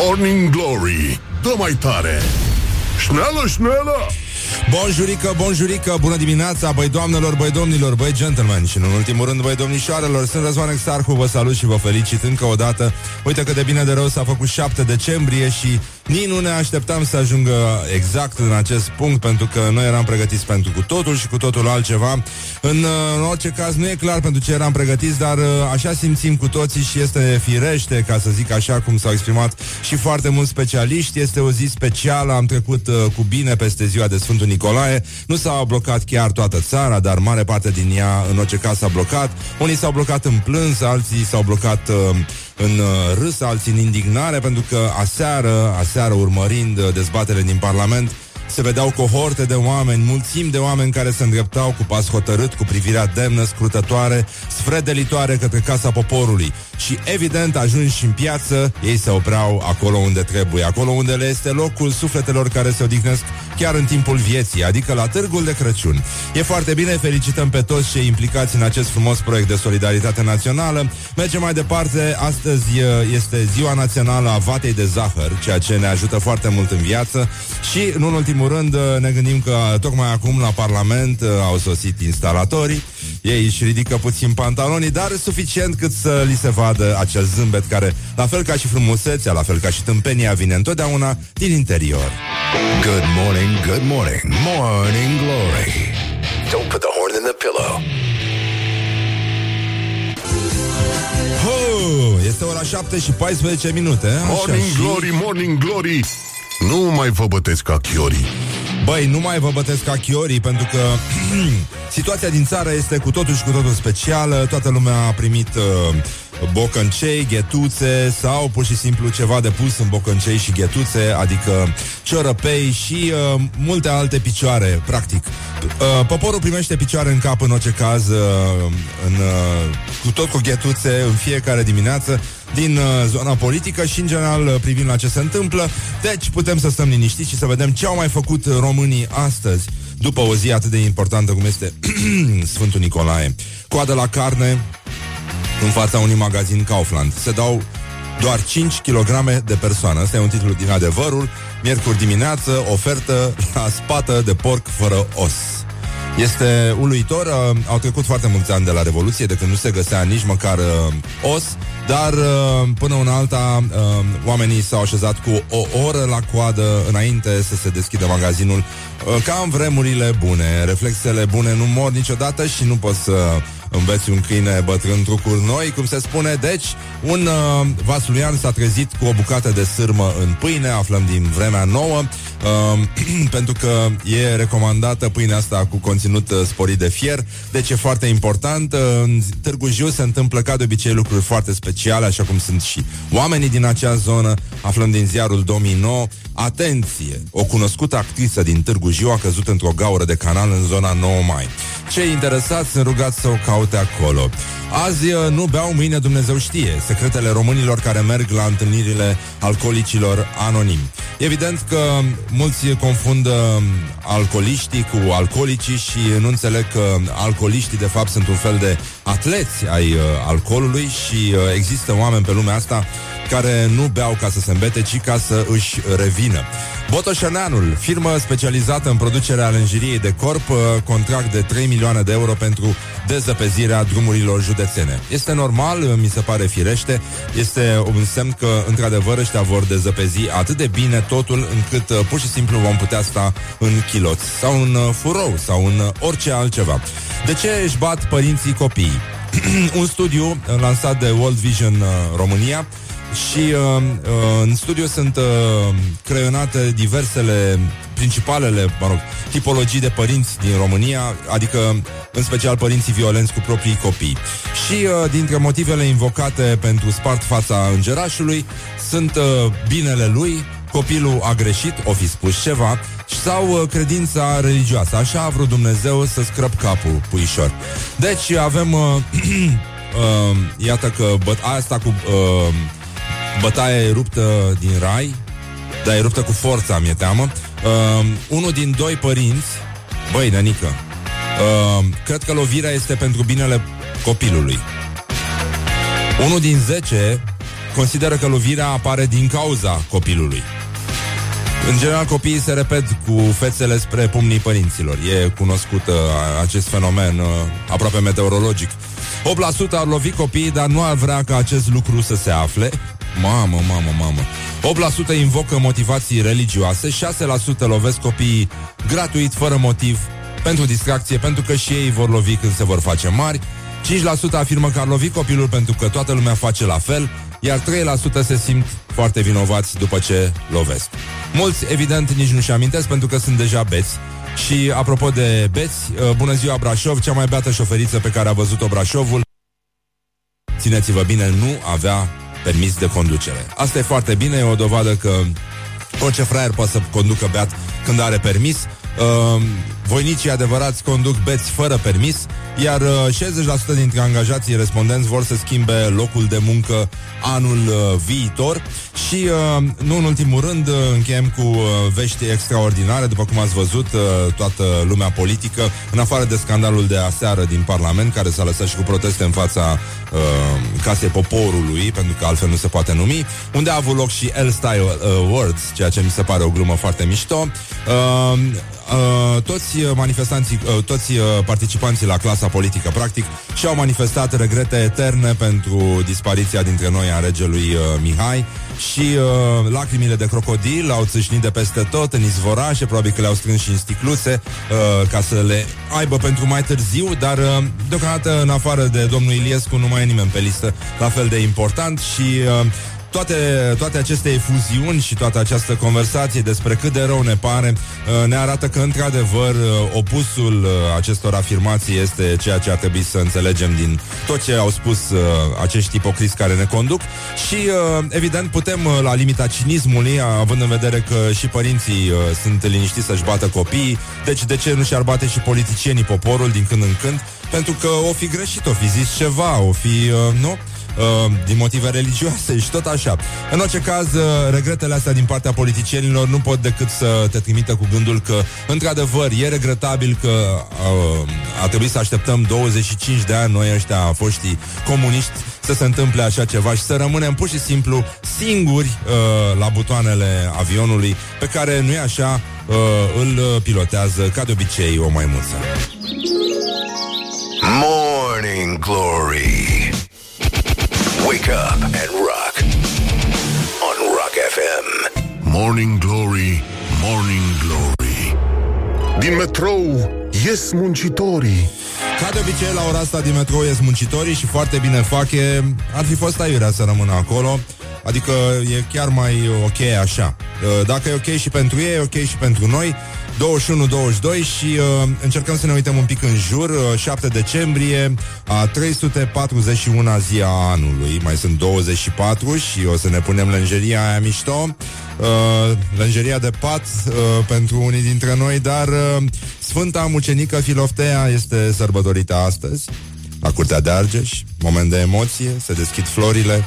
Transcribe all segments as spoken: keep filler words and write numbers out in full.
Morning Glory, dă mai tare! Șneală, șneală! Bonjurică, bonjurică, bună dimineața, băi doamnelor, băi domnilor, băi gentlemen și, în ultimul rând, băi domnișoarelor. Sunt Razvan Exarhu, vă salut și vă felicit încă o dată. Uite că de bine de rău s-a făcut șapte decembrie și nici nu ne așteptam să ajungă exact în acest punct, pentru că noi eram pregătiți pentru cu totul și cu totul altceva. În, în orice caz, nu e clar pentru ce eram pregătiți, dar așa simțim cu toții și este firește, ca să zic așa, cum s-au exprimat și foarte mulți specialiști. Este o zi specială, am trecut uh, cu bine peste ziua de Sfântul Nicolae. Nu s-a blocat chiar toată țara, dar mare parte din ea, în orice caz, s-a blocat. Unii s-au blocat în plâns, alții s-au blocat... Uh, în râs, alții în indignare, pentru că aseară, aseară urmărind dezbaterile din Parlament, se vedeau cohorte de oameni, mulțimi de oameni care se îndreptau cu pas hotărât, cu privirea demnă, scrutătoare, sfredelitoare către Casa Poporului. Și evident, ajunși și în piață, ei se opreau acolo unde trebuie, acolo unde le este locul sufletelor care se odihnesc chiar în timpul vieții, adică la Târgul de Crăciun. E foarte bine, felicităm pe toți cei implicați în acest frumos proiect de solidaritate națională. Mergem mai departe, astăzi este Ziua Națională a Vatei de Zahăr, ceea ce ne ajută foarte mult în viață și, în ultimul În urând, ne gândim că tocmai acum la Parlament au sosit instalatorii. Ei își ridică puțin pantalonii, dar suficient cât să li se vadă acel zâmbet care, la fel ca și frumusețea, la fel ca și tâmpenia, vine întotdeauna din interior. Good morning, good morning, morning glory. Don't put the horn in the pillow. Oh, este ora șapte și paisprezece minute. Morning și... glory, morning glory. Nu mai vă bătesc ca chiorii. Băi, nu mai vă bătesc ca chiorii, pentru că situația din țară este cu totul și cu totul specială. Toată lumea a primit uh, bocăncei, ghetuțe sau pur și simplu ceva de pus în bocăncei și ghetuțe, adică ciorăpei și uh, multe alte picioare, practic. Uh, poporul primește picioare în cap, în orice caz, uh, în, uh, cu tot cu ghetuțe în fiecare dimineață, din uh, zona politică și, în general, uh, privind la ce se întâmplă. Deci putem să stăm liniștiți și să vedem ce au mai făcut românii astăzi, după o zi atât de importantă cum este Sfântul Nicolae. Coadă la carne în fața unui magazin Kaufland. Se dau doar cinci kilograme de persoană. Asta e un titlu din Adevărul. Miercuri dimineață, ofertă la spată de porc fără os. Este uluitor, uh, au trecut foarte mulți ani de la Revoluție, de când nu se găsea nici măcar uh, os, dar uh, până una alta uh, oamenii s-au așezat cu o oră la coadă înainte să se deschidă magazinul, uh, ca în vremurile bune. Reflexele bune nu mor niciodată și nu poți să înveți un câine bătrân trucuri noi, cum se spune. Deci, un uh, vasluian s-a trezit cu o bucată de sârmă în pâine, aflăm din Vremea Nouă, uh, pentru că e recomandată pâinea asta cu conținut sporit de fier, deci e foarte important. Uh, în Târgu Jiu se întâmplă ca de obicei lucruri foarte speciale, așa cum sunt și oamenii din acea zonă, aflăm din ziarul Domino. Atenție! O cunoscută actriță din Târgu Jiu a căzut într-o gaură de canal în zona nouă mai. Cei interesați sunt rugați să o caute acolo. Azi nu beau, mâine Dumnezeu știe. Secretele românilor care merg la întâlnirile alcoolicilor anonimi. Evident că mulți confundă alcooliștii cu alcoolicii și nu înțeleg că alcooliștii de fapt sunt un fel de atleți ai alcoolului și există oameni pe lumea asta care nu beau ca să se îmbete, ci ca să își revină. Botoșăneanul, firmă specializată în producerea lenjeriei de corp, contract de trei milioane de euro pentru dezăpezirea drumurilor județene. Este normal, mi se pare firește, este un semn că, într-adevăr, ăștia vor dezăpezi atât de bine totul, încât pur și simplu vom putea sta în chiloți, sau în furou, sau în orice altceva. De ce își bat părinții copiii? Un studiu lansat de World Vision România. Și uh, uh, în studiu sunt uh, creionate diversele, principalele, mă rog, tipologii de părinți din România, adică în special părinții violenți cu proprii copii. Și uh, dintre motivele invocate pentru spart fața îngerașului sunt uh, binele lui, copilul a greșit, o fi spus ceva, sau uh, credința religioasă. Așa a vrut Dumnezeu să scrăp capul, puișor. Deci avem, uh, uh, uh, iată că bă- asta cu... Uh, bătaia e ruptă din rai, dar e ruptă cu forța, mi-e teamă. Uh, unul din doi părinți, băi, nănică, uh, cred că lovirea este pentru binele copilului. Unul din zece consideră că lovirea apare din cauza copilului. În general, copiii se repet cu fețele spre pumnii părinților. E cunoscut uh, acest fenomen uh, aproape meteorologic. opt la sută ar lovi copiii, dar nu ar vrea ca acest lucru să se afle. Mamă, mamă, mamă. opt la sută invocă motivații religioase, șase la sută lovesc copiii gratuit, fără motiv, pentru distracție, pentru că și ei vor lovi când se vor face mari, cinci la sută afirmă că ar lovi copilul pentru că toată lumea face la fel, iar trei la sută se simt foarte vinovați după ce lovesc. Mulți, evident, nici nu-și amintesc pentru că sunt deja beți. Și, apropo de beți, bună ziua Brașov, cea mai beată șoferiță pe care a văzut-o Brașovul, țineți-vă bine, nu avea permis de conducere. Asta e foarte bine, e o dovadă că orice fraier poate să conducă beat când are permis. Uh, voinicii adevărați conduc beți fără permis, iar uh, șaizeci la sută dintre angajații respondenți vor să schimbe locul de muncă anul uh, viitor. Și uh, nu în ultimul rând, uh, încheiem cu uh, vești extraordinare. După cum ați văzut, uh, toată lumea politică, în afară de scandalul de aseară din Parlament, care s-a lăsat și cu proteste în fața uh, Casei Poporului, pentru că altfel nu se poate numi, unde a avut loc și L-Style Awards, ceea ce mi se pare o glumă foarte mișto. uh, Uh, toți manifestanții, uh, toți uh, participanții la clasa politică, practic, și-au manifestat regrete eterne pentru dispariția dintre noi a regelui uh, Mihai și uh, lacrimile de crocodil au țâșnit de peste tot, în izvorașe, probabil că le-au strâns și în sticluțe uh, ca să le aibă pentru mai târziu, dar uh, deocamdată, în afară de domnul Iliescu, nu mai e nimeni pe listă la fel de important și... Uh, Toate, toate aceste efuziuni și toată această conversație despre cât de rău ne pare ne arată că, într-adevăr, opusul acestor afirmații este ceea ce ar trebui să înțelegem din tot ce au spus acești ipocriți care ne conduc. Și, evident, putem, la limita cinismului, având în vedere că și părinții sunt liniștiți să-și bată copiii, deci de ce nu și-ar bate și politicienii poporul din când în când? Pentru că o fi greșit, o fi zis ceva, o fi... nu? din motive religioase și tot așa. În orice caz, regretele astea din partea politicienilor nu pot decât să te trimită cu gândul că, într-adevăr, e regretabil că uh, a trebuit să așteptăm douăzeci și cinci de ani noi ăștia, foștii comuniști, să se întâmple așa ceva și să rămânem pur și simplu singuri uh, la butoanele avionului pe care, nu-i așa, uh, îl pilotează, ca de obicei, o maimuță. Morning Glory. Wake up and rock on Rock F M. Morning Glory, Morning Glory. Din metrou ies muncitorii. Ca de obicei, la ora asta din metrou ies muncitorii și foarte bine fac. E, ar fi fost aiurea să rămână acolo. Adică e chiar mai ok așa. Dacă e ok și pentru ei, e ok și pentru noi. douăzeci și unu douăzeci și doi și uh, încercăm să ne uităm un pic în jur. uh, șapte decembrie, a trei sute patruzeci și unu zi a anului. Mai sunt douăzeci și patru și o să ne punem lenjeria aia mișto, uh, lenjeria de pat uh, pentru unii dintre noi. Dar uh, Sfânta Mucenică Filoftea este sărbătorită astăzi la Curtea de Argeș. Moment de emoție, se deschid florile,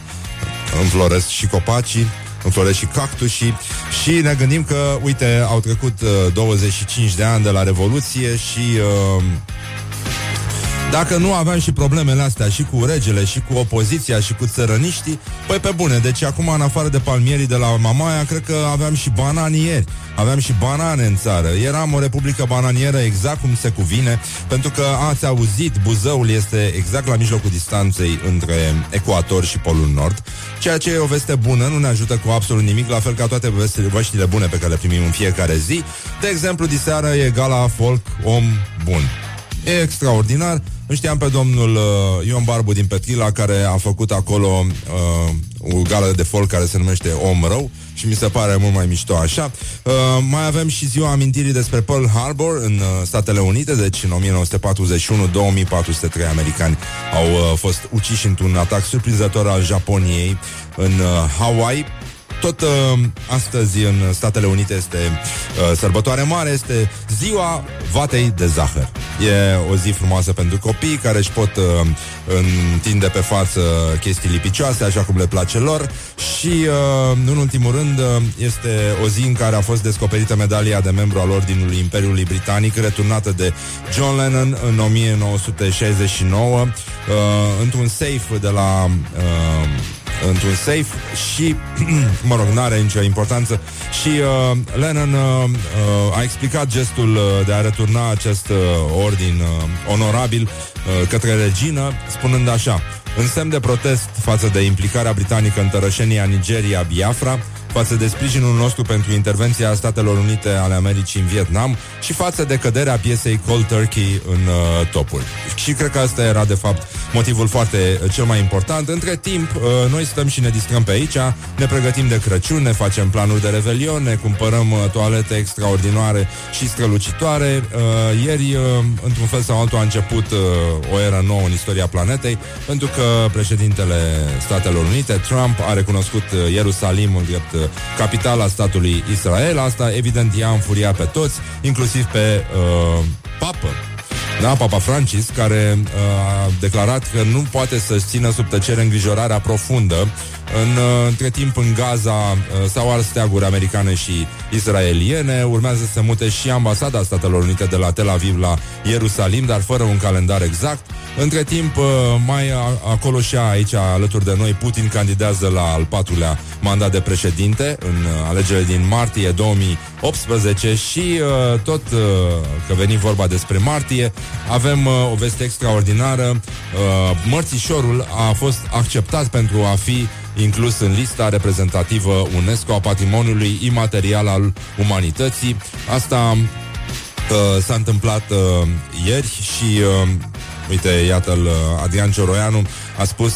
înfloresc și copacii, înfloresc și cactusii. Și ne gândim că, uite, au trecut uh, douăzeci și cinci de ani de la Revoluție și uh, dacă nu aveam și problemele astea și cu regele, și cu opoziția, și cu țărăniștii, păi pe bune, deci acum, în afară de palmierii de la Mamaia, cred că aveam și banani ieri. Aveam și banane în țară. Eram o republică bananieră, exact cum se cuvine, pentru că ați auzit, Buzăul este exact la mijlocul distanței între ecuator și Polul Nord, ceea ce e o veste bună, nu ne ajută cu absolut nimic, la fel ca toate veștile bune pe care le primim în fiecare zi. De exemplu, diseară e Gala Folk Om Bun. E extraordinar. Nu știam pe domnul uh, Ion Barbu din Petrila, care a făcut acolo uh, o gală de folk care se numește Om Rău și mi se pare mult mai mișto așa. Uh, mai avem și ziua amintirii despre Pearl Harbor în uh, Statele Unite, deci în o mie nouă sute patruzeci și unu, două mii patru sute trei americani au uh, fost uciși într-un atac surprinzător al Japoniei în uh, Hawaii. Tot uh, astăzi în Statele Unite este uh, sărbătoare mare, este ziua vatei de zahăr. E o zi frumoasă pentru copii care își pot uh, întinde pe față chestii lipicioase, așa cum le place lor. Și, uh, în ultimul rând, uh, este o zi în care a fost descoperită medalia de membru al Ordinului Imperiului Britanic, returnată de John Lennon în o mie nouă sute șaizeci și nouă, uh, într-un safe de la... Uh, într-un safe și, mă rog, n-are nicio importanță. Și uh, Lennon uh, uh, a explicat gestul de a returna acest uh, ordin uh, onorabil uh, către regină, spunând așa: în semn de protest față de implicarea britanică în tărășenia Nigeria-Biafra, față de sprijinul nostru pentru intervenția Statelor Unite ale Americii în Vietnam și față de căderea piesei Cold Turkey în uh, topuri. Și cred că asta era, de fapt, motivul foarte uh, cel mai important. Între timp, uh, noi stăm și ne distrăm pe aici, ne pregătim de Crăciun, ne facem planuri de revelion, ne cumpărăm uh, toalete extraordinare și strălucitoare. Uh, ieri, uh, într-un fel sau altul, a început uh, o eră nouă în istoria planetei, pentru că președintele Statelor Unite, Trump, a recunoscut uh, Ierusalim în drept capitala statului Israel. Asta, evident, i-a înfuriat pe toți, inclusiv pe uh, papă, da? Papa Francis, care uh, a declarat că nu poate să-și țină sub tăcere îngrijorarea profundă. În, uh, între timp, în Gaza uh, s-au ars steaguri americane și israeliene. Urmează să mute și ambasada Statelor Unite de la Tel Aviv la Ierusalim, dar fără un calendar exact. Între timp, mai acolo și aici, alături de noi, Putin candidează la al patrulea mandat de președinte în alegerile din martie două mii optsprezece și tot că veni vorba despre martie, avem o veste extraordinară. Mărțișorul a fost acceptat pentru a fi inclus în lista reprezentativă UNESCO a patrimoniului imaterial al umanității. Asta s-a întâmplat ieri și... uite, iată-l, Adrian Cioroianu a spus: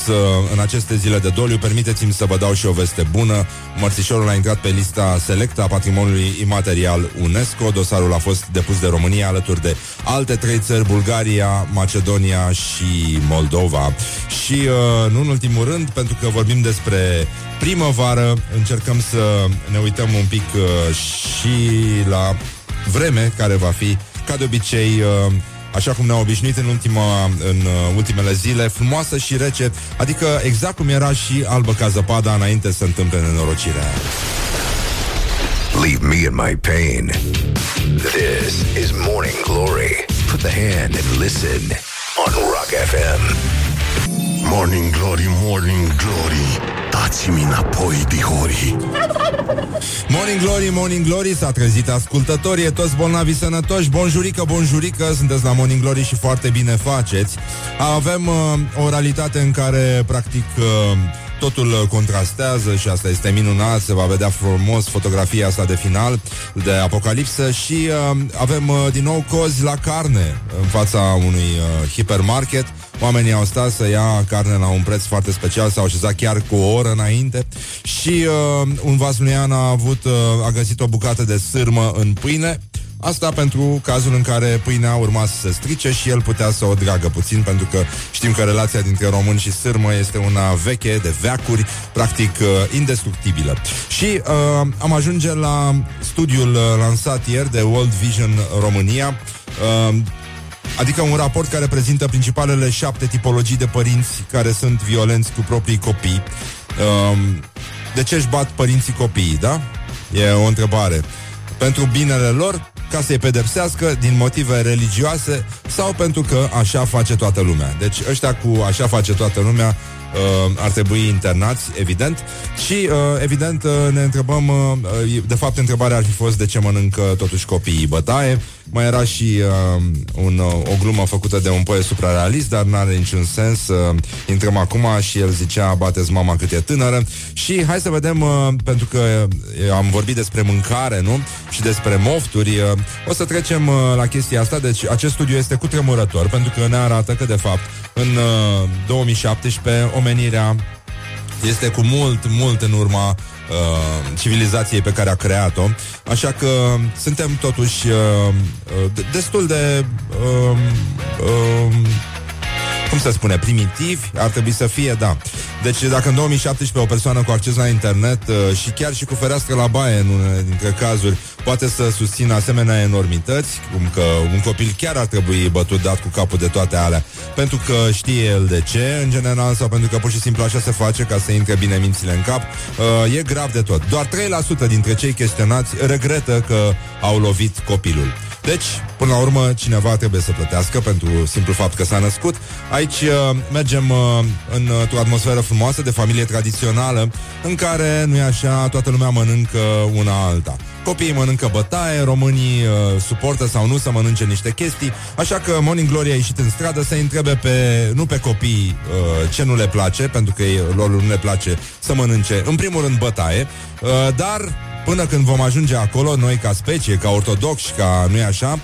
în aceste zile de doliu, permiteți-mi să vă dau și o veste bună. Mărțișorul a intrat pe lista selectă a patrimoniului imaterial UNESCO. Dosarul a fost depus de România alături de alte trei țări, Bulgaria, Macedonia și Moldova. Și, nu în ultimul rând, pentru că vorbim despre primăvară, încercăm să ne uităm un pic și la vreme, care va fi, ca de obicei, așa cum ne-a obișnuit în, ultima, în ultimele zile, frumoasă și rece, adică exact cum era și albă ca zăpada înainte să întâmple nenorocirea. Leave me in my pain. This is Morning Glory. Put the hand and listen on Rock F M. Morning Glory, Morning Glory, dați-mi înapoi, dihori. Morning Glory, Morning Glory, s-a trezit ascultătorii, toți bolnavi sănătoși. Bonjurică, bonjurică, sunteți la Morning Glory și foarte bine faceți. Avem uh, o realitate în care, practic, uh, totul contrastează și asta este minunat. Se va vedea frumos fotografia asta de final, de apocalipsă. Și uh, avem uh, din nou cozi la carne în fața unui uh, hipermarket. Oamenii au stat să ia carne la un preț foarte special, s-au așezat chiar cu o oră înainte. Și uh, un vasluian a avut, uh, a găsit o bucată de sârmă în pâine. Asta pentru cazul în care pâinea urma să se strice și el putea să o dragă puțin, pentru că știm că relația dintre români și sârmă este una veche, de veacuri, practic indestructibilă. Și uh, am ajunge la studiul lansat ieri de World Vision România, uh, adică un raport care prezintă principalele șapte tipologii de părinți care sunt violenți cu proprii copii. Uh, de ce își bat părinții copiii, da? E o întrebare. Pentru binele lor, ca să-i pedepsească, din motive religioase sau pentru că așa face toată lumea. Deci ăștia cu așa face toată lumea uh, ar trebui internați, evident. Și, uh, evident, uh, ne întrebăm, uh, de fapt, întrebarea ar fi fost: de ce mănâncă totuși copiii bătaie? Mai era și uh, un, uh, o glumă făcută de un poet suprarealist, dar n-are niciun sens. uh, Intrăm acum și el zicea: bate-ți mama cât e tânără. Și hai să vedem, uh, pentru că am vorbit despre mâncare, nu? Și despre mofturi. uh, O să trecem uh, la chestia asta. Deci acest studiu este cutremurător, pentru că ne arată că, de fapt, în uh, două mii șaptesprezece omenirea este cu mult, mult în urma uh, civilizației pe care a creat-o. Așa că suntem totuși uh, uh, destul de... Uh, uh, cum se spune, primitivi, ar trebui să fie, da. Deci dacă în două mii șaptesprezece o persoană cu acces la internet uh, și chiar și cu fereastră la baie în unele dintre cazuri poate să susțină asemenea enormități, cum că un copil chiar ar trebui bătut, dat cu capul de toate alea, pentru că știe el de ce, în general, sau pentru că pur și simplu așa se face ca să intre bine mințile în cap, uh, e grav de tot. Doar trei la sută dintre cei chestionați regretă că au lovit copilul. Deci, până la urmă, cineva trebuie să plătească pentru simplu fapt că s-a născut. Aici uh, mergem uh, în o atmosferă frumoasă de familie tradițională, în care, nu-i așa, toată lumea mănâncă una alta. Copiii mănâncă bătaie, românii uh, suportă sau nu să mănânce niște chestii, așa că Morning Glory a ieșit în stradă să-i întrebe pe, nu pe copii uh, ce nu le place, pentru că ei, lor nu le place să mănânce, în primul rând, bătaie, uh, dar... Până când vom ajunge acolo, noi ca specie, ca ortodocși, ca nu-i așa,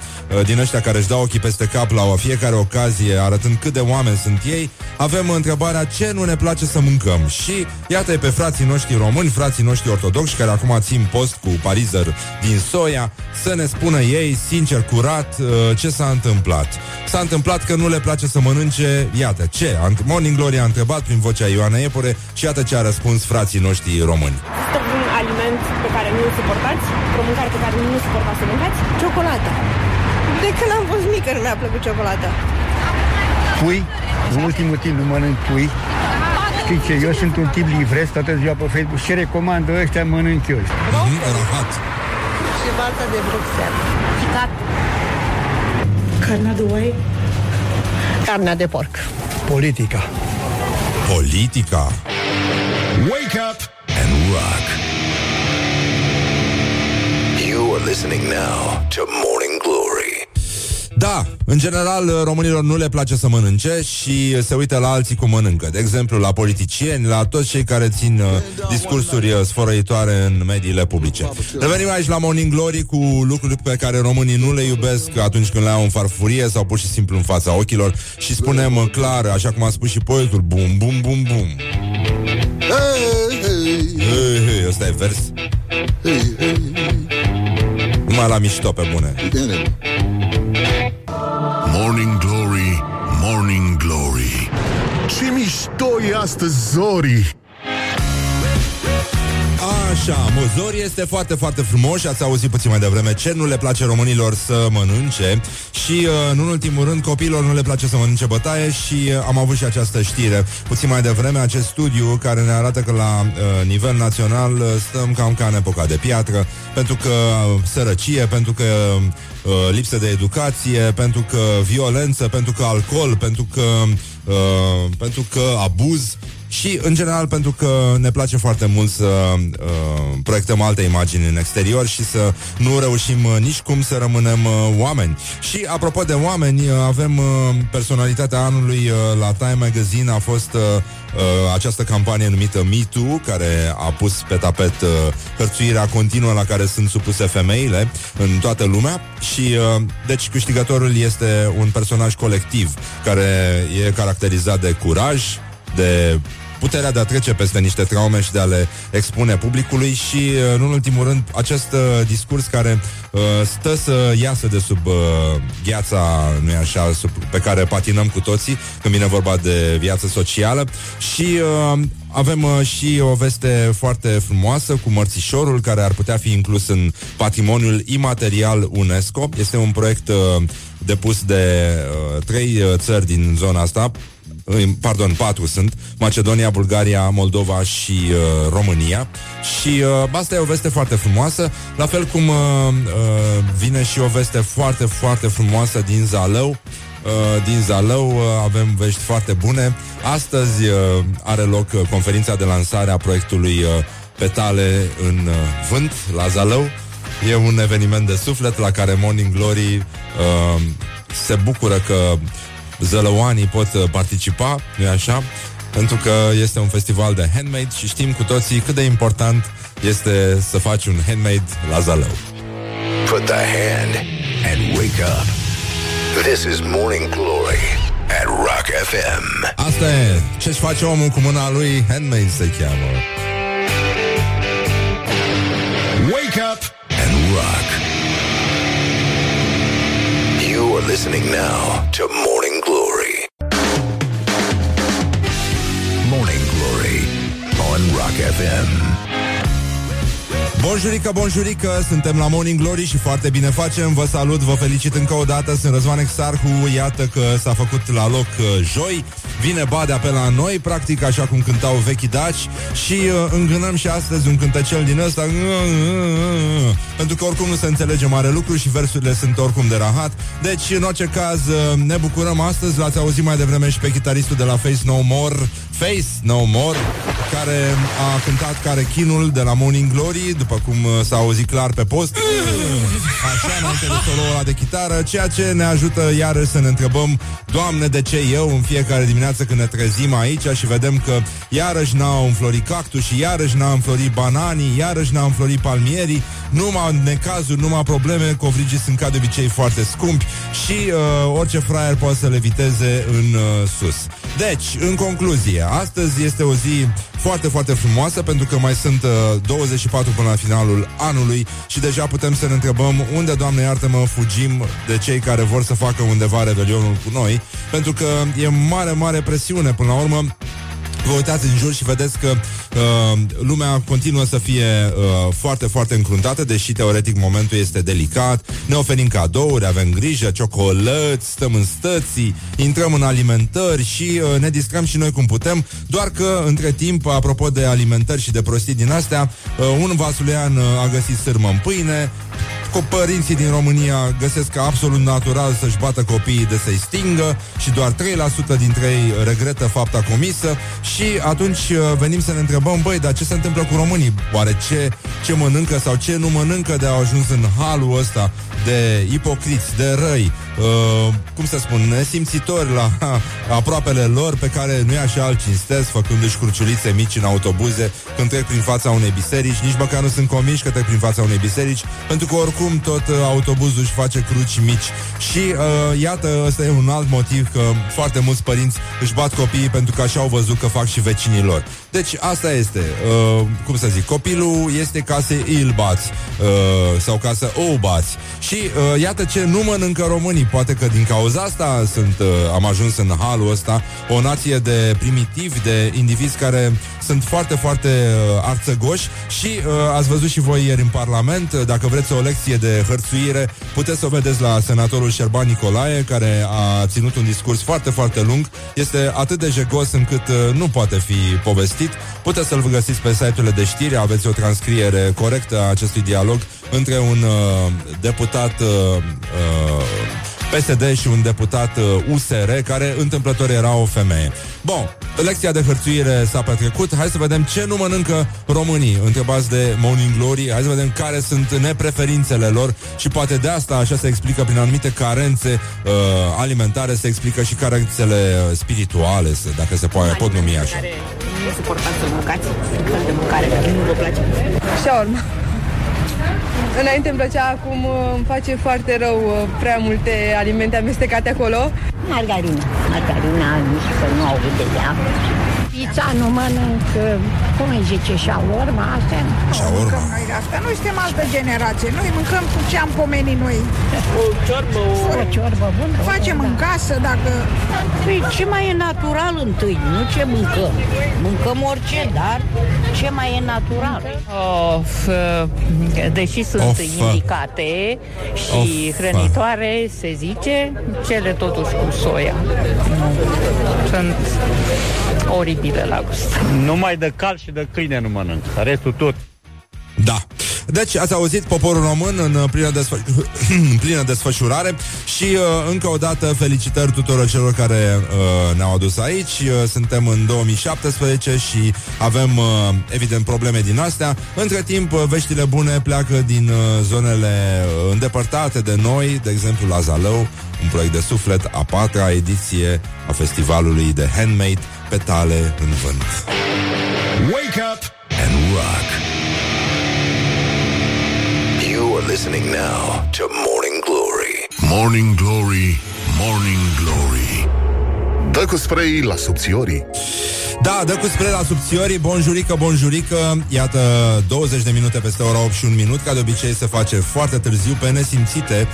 din ăștia care își dau ochii peste cap la fiecare ocazie, arătând cât de oameni sunt ei, avem întrebarea ce nu ne place să mâncăm. Și iată-i pe frații noștri români, frații noștri ortodocși, care acum țin post cu parizer din soia, să ne spună ei, sincer, curat, ce s-a întâmplat. S-a întâmplat că nu le place să mănânce, iată ce. Morning Glory a întrebat prin vocea Ioana Epure și iată ce a răspuns frații noștri români. Pe care nu îl suportați, o mâncare pe care nu suportați să mâncați, ciocolata. De când am fost mică nu mi-a plăcut ciocolata. Pui? În ultimul timp nu mănânc pui. Știi ce, eu sunt un tip livres, toată ziua pe Facebook și recomandă ăștia, mănânc eu. Rahat. Și valța de Bruxelles. Picat. Carnea de oi. Carnea de porc. Politica. Politica. Wake up and rock. Listening now to Morning Glory. Da, în general românilor nu le place să mănânce și se uită la alții cum mănâncă. De exemplu, la politicieni, la toți cei care țin uh, discursuri uh, sfărăitoare în mediile publice. Revenim aici la Morning Glory cu lucruri pe care românii nu le iubesc atunci când le au în farfurie sau pur și simplu în fața ochilor. Și spunem uh, clar, așa cum a spus și poetul, bum, bum, bum, bum. Hey, hey, hey, hey, ăsta e vers. Hey, hey. Numai la mișto, pe bune. Morning Glory, Morning Glory, ce mișto e astăzi, Zori! Așa, muzori este foarte, foarte frumos și ați auzit puțin mai devreme ce nu le place românilor să mănânce și, în ultimul rând, copiilor nu le place să mănânce bătaie și am avut și această știre puțin mai devreme, acest studiu care ne arată că la uh, nivel național stăm cam ca în epoca de piatră, pentru că sărăcie, pentru că uh, lipsă de educație, pentru că violență, pentru că alcool, pentru că, uh, pentru că abuz. Și, în general, pentru că ne place foarte mult să uh, proiectăm alte imagini în exterior și să nu reușim uh, nici cum să rămânem uh, oameni. Și, apropo de oameni, uh, avem uh, personalitatea anului uh, la Time Magazine. A fost uh, uh, această campanie numită Me Too, care a pus pe tapet uh, hărțuirea continuă la care sunt supuse femeile în toată lumea. Și, uh, deci, câștigătorul este un personaj colectiv care e caracterizat de curaj, de puterea de a trece peste niște traume și de a le expune publicului și, în ultimul rând, acest uh, discurs care uh, stă să iasă de sub uh, gheața, nu-i așa, sub, pe care patinăm cu toții când vine vorba de viață socială. Și uh, avem uh, și o veste foarte frumoasă cu Mărțișorul, care ar putea fi inclus în patrimoniul imaterial UNESCO. Este un proiect uh, depus de uh, trei uh, țări din zona asta. Pardon, patru sunt: Macedonia, Bulgaria, Moldova și uh, România. Și uh, asta e o veste foarte frumoasă. La fel cum uh, uh, vine și o veste foarte, foarte frumoasă din Zalău. uh, Din Zalău uh, avem vești foarte bune. Astăzi uh, are loc uh, conferința de lansare a proiectului uh, Petale în uh, Vânt la Zalău. E un eveniment de suflet la care Morning Glory uh, se bucură că zălăoanii pot participa, nu-i așa? Pentru că este un festival de handmade și știm cu toții cât de important este să faci un handmade la Zalău. Put the hand and wake up. This is Morning Glory at Rock F M. Asta e, ce-și face omul cu mâna lui, handmade se cheamă. Wake up and rock. You are listening now to Morning Glory. Morning Glory on Rock F M. Bonjurică, bonjurică, suntem la Morning Glory și foarte bine facem. Vă salut, vă felicit încă o dată, sunt Razvan Exarhu. Iată că s-a făcut la loc uh, joi. vine Badea pe la noi, practic așa cum cântau vechii daci, și uh, îngânăm și astăzi un cântăcel din ăsta, pentru că oricum nu se înțelege mare lucru și versurile sunt oricum de rahat. Deci, în orice caz, ne bucurăm astăzi. L-ați auzit mai devreme și pe chitaristul de la Face No More, Face No More, care a cântat carechinul de la Morning Glory, după cum s-a auzit clar pe post. Așa, înainte de solo-ul ăla de chitară, ceea ce ne ajută iarăși să ne întrebăm, Doamne, de ce eu, în fiecare dimineață când ne trezim aici și vedem că iarăși n-au înflorit cactușii, iarăși n-au înflorit bananii, iarăși n-au înflorit palmierii, numai necazuri, numai probleme, covrigii sunt ca de obicei foarte scumpi și uh, orice fraier poate să le viteze în uh, sus. Deci, în concluzie, astăzi este o zi foarte, foarte frumoasă, pentru că mai sunt uh, douăzeci și patru până la finalul anului și deja putem să ne întrebăm unde, Doamne iartă-mă, fugim de cei care vor să facă undeva rebelionul cu noi, pentru că e mare, mare presiune. Până la urmă, vă uitați în jur și vedeți că uh, lumea continuă să fie uh, foarte, foarte încruntată, deși teoretic momentul este delicat. Ne oferim cadouri, avem grijă, ciocolăți, stăm în stății, intrăm în alimentări și uh, ne distrăm și noi cum putem. Doar că, între timp, apropo de alimentări și de prostii din astea, uh, un vasluian uh, a găsit sârmă în pâine, cu părinții din România găsesc absolut natural să-și bată copiii de să-i stingă și doar trei la sută dintre ei regretă fapta comisă. Și atunci venim să ne întrebăm, băi, dar ce se întâmplă cu românii? Oare ce, ce mănâncă sau ce nu mănâncă de au ajuns în halul ăsta de ipocriți, de răi, uh, cum să spun, nesimțitori la ha, aproapele lor, pe care nu-i așa îl cinstesc, făcându-și curciulițe mici în autobuze când trec prin fața unei biserici. Nici măcar nu sunt convinși că trec prin fața unei biserici, pentru că oricum cum tot uh, autobuzul își face cruci mici. Și uh, iată, ăsta e un alt motiv că foarte mulți părinți își bat copiii, pentru că așa au văzut că fac și vecinii lor. Deci asta este, uh, cum să zic, copilul este ca să îl bați uh, sau ca să o bați. Și uh, iată ce nu mănâncă românii. Poate că din cauza asta sunt, uh, am ajuns în halul ăsta, o nație de primitivi, de indivizi care sunt foarte, foarte uh, arțăgoși. Și uh, ați văzut și voi ieri în Parlament, dacă vreți o lecție de hărțuire, puteți să o vedeți la senatorul Șerban Nicolae, care a ținut un discurs foarte, foarte lung. Este atât de jegos încât uh, nu poate fi povestit. Puteți să-l găsiți pe site-urile de știri, aveți o transcriere corectă a acestui dialog între un uh, deputat uh, uh, P S D și un deputat U S R, care întâmplător era o femeie. Bun, lecția de hărțuire s-a petrecut. Hai să vedem ce nu mănâncă românii, întrebați de Morning Glory. Hai să vedem care sunt nepreferințele lor. Și poate de asta, așa se explică, prin anumite carențe uh, alimentare, se explică și carențele spirituale, dacă se poate, pot numi așa. Care nu suportați să mâncați, fel de mâncare care nu vă place. Șaorma. Înainte îmi plăcea, acum îmi face foarte rău prea multe alimente amestecate acolo. Margarina. Margarina, nici că nu au avut de ea. Pizza nu mănânc, cum îi zice, șaorma, astea? Șaorma. Asta nu suntem altă generație, noi mâncăm cu ce am pomenit noi. O ciorbă, o... o ciorbă bună. Facem da. În casă, dacă... Păi ce mai e natural întâi, nu ce mâncăm. Mâncăm orice, dar ce mai e natural. Of, deși sunt of. indicate și of. hrănitoare, se zice, cele totuși cu soia. Sunt oribile. La numai de cal și de câine nu mănânc, restul tot. Da. Deci ați auzit, poporul român în plină, desfă... în plină desfășurare. Și uh, încă o dată felicitări tuturor celor care uh, ne-au adus aici. uh, Suntem în două mii șaptesprezece și avem uh, evident probleme din astea. Între timp, uh, veștile bune pleacă din uh, zonele îndepărtate de noi. De exemplu la Zalău, un proiect de suflet, a patra ediție a festivalului de handmade, Petale în vânt. Wake up and rock. You are listening now to Morning Glory. Morning Glory, Morning Glory. Dă cu spray la subțiorii. Da, dă cu spray la subțiorii. Bonjurică, bonjurică. Iată, douăzeci de minute peste ora opt și un minut. Ca de obicei se face foarte târziu, pe nesimțite.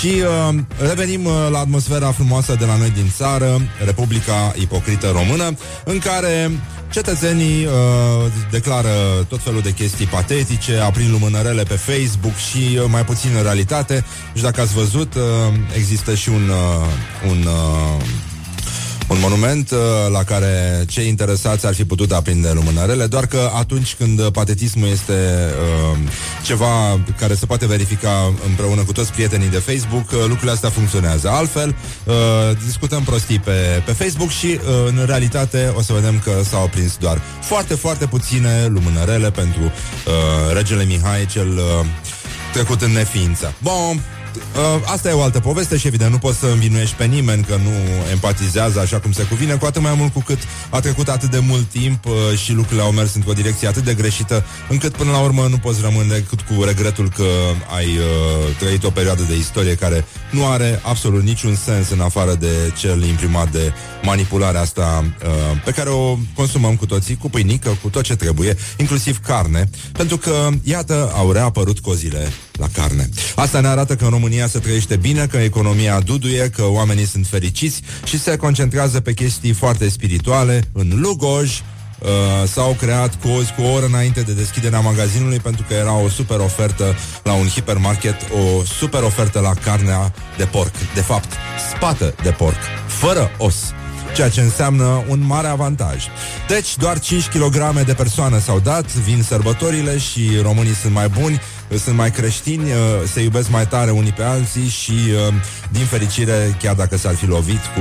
Și uh, revenim uh, la atmosfera frumoasă de la noi din țară, Republica Ipocrită Română, în care cetățenii uh, declară tot felul de chestii patetice, aprind lumânărele pe Facebook și uh, mai puțin în realitate. Și dacă ați văzut, uh, există și un uh, un... Uh, Un monument uh, la care cei interesați ar fi putut aprinde lumânărele, doar că atunci când patetismul este uh, ceva care se poate verifica împreună cu toți prietenii de Facebook, uh, lucrurile astea funcționează. Altfel, uh, discutăm prostii pe, pe Facebook și uh, în realitate o să vedem că s-au aprins doar foarte, foarte puține lumânărele pentru uh, regele Mihai, cel uh, trecut în neființă. Bom! Asta e o altă poveste și evident nu poți să învinuiești pe nimeni că nu empatizează așa cum se cuvine, cu atât mai mult cu cât a trecut atât de mult timp și lucrurile au mers într-o direcție atât de greșită, încât până la urmă nu poți rămâne decât cu regretul că ai uh, trăit o perioadă de istorie care nu are absolut niciun sens în afară de cel imprimat de manipularea asta uh, pe care o consumăm cu toții, cu pâinică, cu tot ce trebuie, inclusiv carne, pentru că, iată, au reapărut cozile la carne. Asta ne arată că în România se trăiește bine, că economia duduie, că oamenii sunt fericiți și se concentrează pe chestii foarte spirituale. În Lugoj uh, s-au creat cozi cu o oră înainte de deschiderea magazinului, pentru că era o super ofertă la un hipermarket, o super ofertă la carnea de porc, de fapt spată de porc, fără os, ceea ce înseamnă un mare avantaj. Deci doar cinci kilograme de persoană s-au dat, vin sărbătorile și românii sunt mai buni, sunt mai creștini, se iubesc mai tare unii pe alții și, din fericire, chiar dacă s-ar fi lovit cu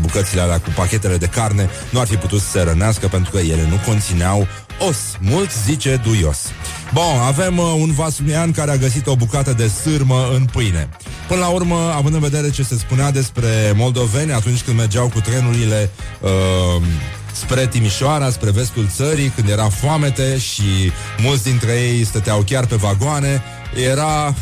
bucățile alea, cu pachetele de carne, nu ar fi putut să se rănească pentru că ele nu conțineau os. Mult zice duios. Bun, avem un vasluian care a găsit o bucată de sârmă în pâine. Până la urmă, având în vedere ce se spunea despre moldoveni atunci când mergeau cu trenurile uh, spre Timișoara, spre vestul țării, când era foamete și mulți dintre ei stăteau chiar pe vagoane, era,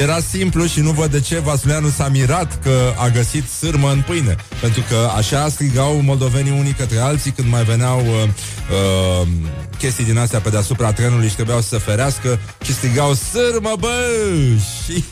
era simplu și nu văd de ce vasluianul s-a mirat că a găsit sârmă în pâine, pentru că așa strigau moldovenii unii către alții când mai veneau uh, uh, chestii din astea pe deasupra trenului și trebuiau să se ferească și strigau sârmă, bă! Și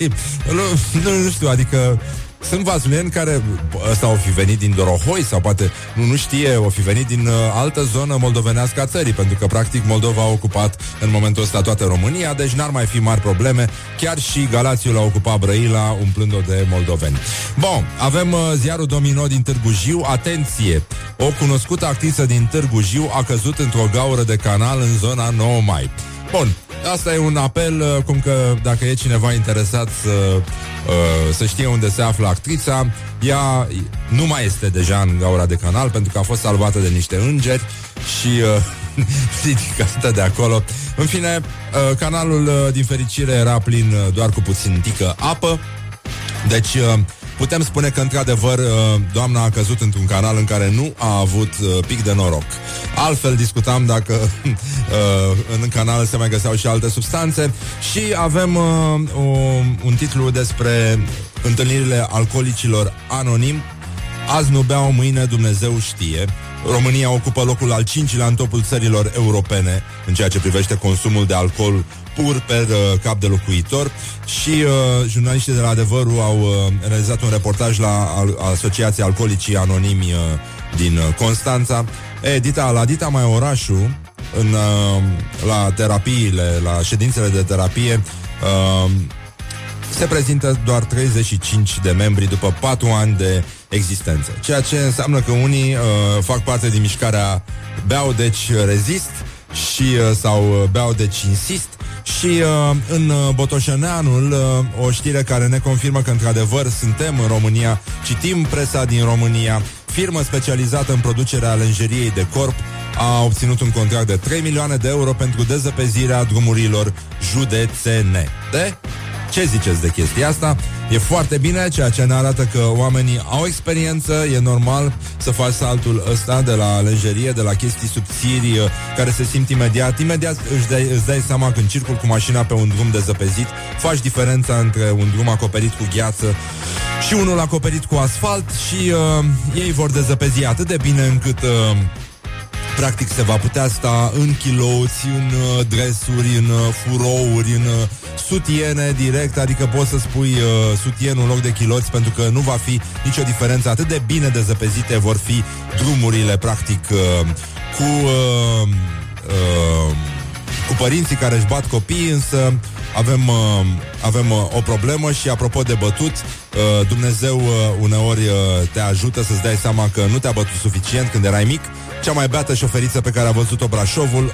nu, nu știu, adică sunt vasluieni care, ăsta o fi venit din Dorohoi sau poate, nu, nu știe, o fi venit din uh, altă zonă moldovenească a țării, pentru că practic Moldova a ocupat în momentul ăsta toată România, deci n-ar mai fi mari probleme. Chiar și Galațiul a ocupat Brăila umplând-o de moldoveni. Bun, avem uh, ziarul Domino din Târgu Jiu. Atenție! O cunoscută actriță din Târgu Jiu a căzut într-o gaură de canal în zona nouă mai. Bun, asta e un apel, uh, cum că dacă e cineva interesat să... Uh, Uh, să știe unde se află actrița. Ea nu mai este deja în gaura de canal, pentru că a fost salvată de niște îngeri și uh, ridicată de acolo. În fine, uh, canalul uh, din fericire era plin uh, doar cu puțin tică apă. Deci uh, putem spune că într-adevăr uh, doamna a căzut într-un canal în care nu a avut uh, pic de noroc. Altfel discutam dacă uh, în canal se mai găseau și alte substanțe. Și avem uh, o, un titlu despre întâlnirile alcoolicilor anonim. Azi nu beau, mâine Dumnezeu știe. România ocupă locul al cincilea în topul țărilor europene în ceea ce privește consumul de alcool pur per uh, cap de locuitor. Și uh, jurnaliștii de la Adevărul au uh, realizat un reportaj la al- Asociația Alcoolicii Anonimi uh, din uh, Constanța. E, Dita, la Dita mai orașul, în, uh, la terapiile, la ședințele de terapie, uh, se prezintă doar treizeci și cinci de membri după patru ani de existență. Ceea ce înseamnă că unii uh, fac parte din mișcarea beau, deci rezist, și, uh, sau beau, deci insist. Și uh, în Botoșăneanul uh, o știre care ne confirmă că într-adevăr suntem în România. Citim presa din România. Firmă specializată în producerea lenjeriei de corp a obținut un contract de trei milioane de euro pentru dezăpezirea drumurilor județene. De? Ce ziceți de chestia asta? E foarte bine, ceea ce ne arată că oamenii au experiență, e normal să faci saltul ăsta de la lenjerie, de la chestii subțiri care se simt imediat. Imediat își dai, îți dai seama când circul cu mașina pe un drum dezăpezit, faci diferența între un drum acoperit cu gheață și unul acoperit cu asfalt și uh, ei vor dezăpezi atât de bine încât... Uh, practic se va putea sta în chiloți, în uh, dresuri, în uh, furouri, în uh, sutiene direct, adică poți să spui uh, sutien în loc de chiloți, pentru că nu va fi nicio diferență. Atât de bine dezăpezite vor fi drumurile, practic, uh, cu... Uh, uh, cu părinții care își bat copiii, însă avem, uh, avem uh, o problemă și apropo de bătut, uh, Dumnezeu uh, uneori uh, te ajută să-ți dai seama că nu te-a bătut suficient când erai mic. Cea mai beată șoferiță pe care a văzut-o Brașovul,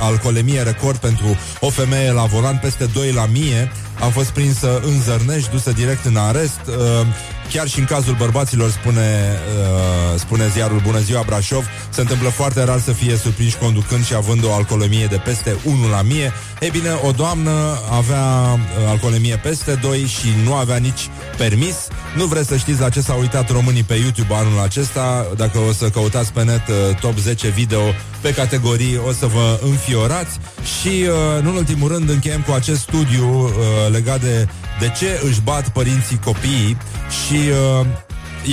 alcoolemie record pentru o femeie la volan, peste doi la mie, a fost prinsă în Zărnești, dusă direct în arest. Uh, Chiar și în cazul bărbaților, spune, uh, spune ziarul Bună Ziua Brașov, se întâmplă foarte rar să fie surprinși conducând și având o alcoolemie de peste unu la mie. Ei bine, o doamnă avea alcoolemie peste doi și nu avea nici permis. Nu vreți să știți la ce s-au uitat românii pe YouTube anul acesta. Dacă o să căutați pe net uh, top zece video pe categorii, o să vă înfiorați. Și, uh, nu în ultimul rând, încheiem cu acest studiu uh, legat de de ce își bat părinții copiii și uh,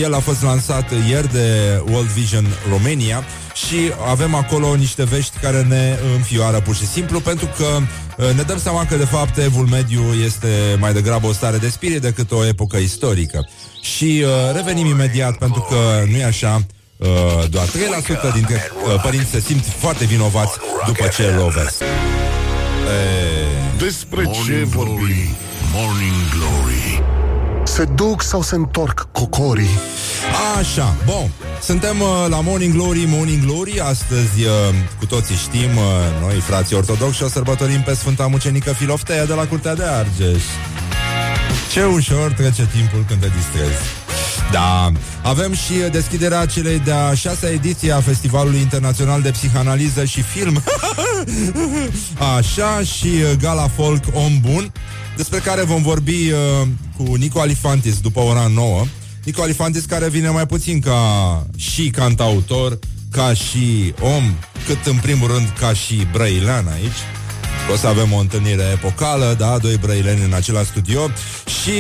el a fost lansat ieri de World Vision România și avem acolo niște vești care ne înfioară pur și simplu, pentru că uh, ne dăm seama că de fapt evul mediu este mai degrabă o stare de spirit decât o epocă istorică. Și uh, revenim imediat, pentru că nu e așa, uh, doar trei la sută dintre uh, părinți se simt foarte vinovați după ce lovesc. Despre ce vorbim? Morning Glory. Se duc sau se întorc cocorii? Așa, bun. Suntem uh, la Morning Glory, Morning Glory. Astăzi, uh, cu toții știm, uh, noi, frații ortodoxi, o sărbătorim pe Sfânta Mucenică Filoftea de la Curtea de Argeș. Ce ușor trece timpul când te distrezi. Da, avem și deschiderea celei de-a șasea ediție a Festivalului Internațional de Psihanaliză și Film. Așa, și Gala Folk Om Bun, despre care vom vorbi uh, cu Nicu Alifantis după ora nouă. Nicu Alifantis, care vine mai puțin ca și cantautor, ca și om, cât în primul rând ca și brăilean aici. O să avem o întâlnire epocală, da, doi brăileni în același studio. Și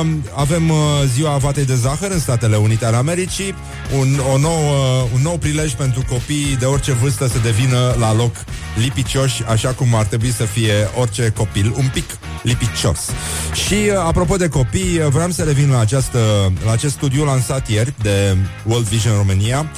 uh, avem uh, ziua vatei de zahăr în Statele Unite ale Americii, un, o nouă, un nou prilej pentru copiii de orice vârstă să devină la loc lipicioși, așa cum ar trebui să fie orice copil, un pic lipicios. Și uh, apropo de copii, vreau să revin la, această, la acest studiu lansat ieri de World Vision România,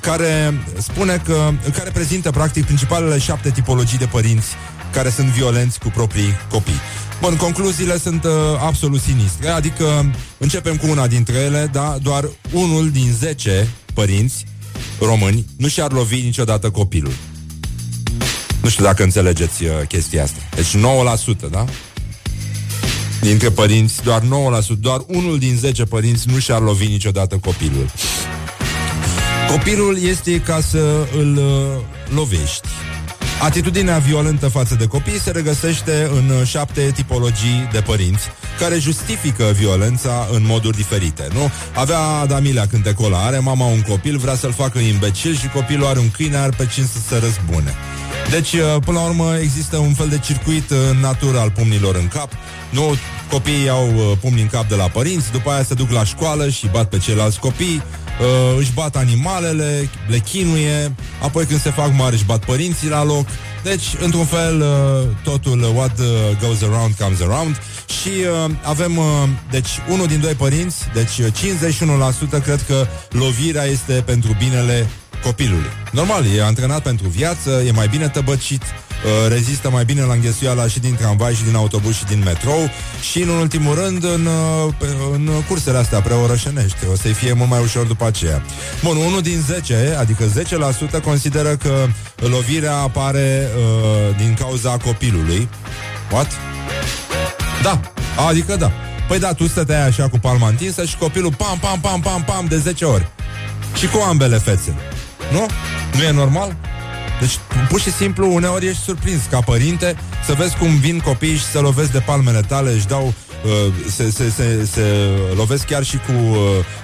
care spune că, care prezintă practic principalele șapte tipologii de părinți care sunt violenți cu proprii copii. Bun, concluziile sunt uh, absolut sinistre. Adică începem cu una dintre ele, da? Doar unul din zece părinți români nu și-ar lovi niciodată copilul. Nu știu dacă înțelegeți uh, chestia asta. Deci nouă la sută, da? Dintre părinți, doar nouă la sută, doar unul din zece părinți nu și-ar lovi niciodată copilul. Copilul este ca să îl uh, lovești. Atitudinea violentă față de copii se regăsește în șapte tipologii de părinți care justifică violența în moduri diferite, nu? Avea Adamilea Cântecola, are mama un copil, vrea să-l facă imbecil și copilul are un câine, are pe cine să se răzbune. Deci, până la urmă, există un fel de circuit în natură al pumnilor în cap, nu? Copiii au pumni în cap de la părinți, după aia se duc la școală și bat pe ceilalți copii, Uh, își bat animalele, le chinuie, apoi când se fac mari își bat părinții la loc. Deci, într-un fel, uh, totul uh, what uh, goes around comes around. Și uh, avem, uh, deci, unul din doi părinți, deci uh, cincizeci și unu la sută cred că lovirea este pentru binele copilului. Normal, e antrenat pentru viață, e mai bine tăbăcit, uh, rezistă mai bine la înghesuiala și din tramvai, și din autobuz, și din metrou. Și, în ultimul rând, în, în cursele astea preorășenești. O să-i fie mult mai ușor după aceea. Bun, unul din zece, adică zece la sută, consideră că lovirea apare uh, din cauza copilului. What? Da, adică da. Păi da, tu stăteai așa cu palma întinsă și copilul pam, pam, pam, pam, pam, de zece ori. Și cu ambele fețe. Nu? Nu e normal? Deci, pur și simplu, uneori ești surprins ca părinte să vezi cum vin copiii și se lovesc de palmele tale, își dau, uh, se, se, se, se lovesc chiar și cu uh,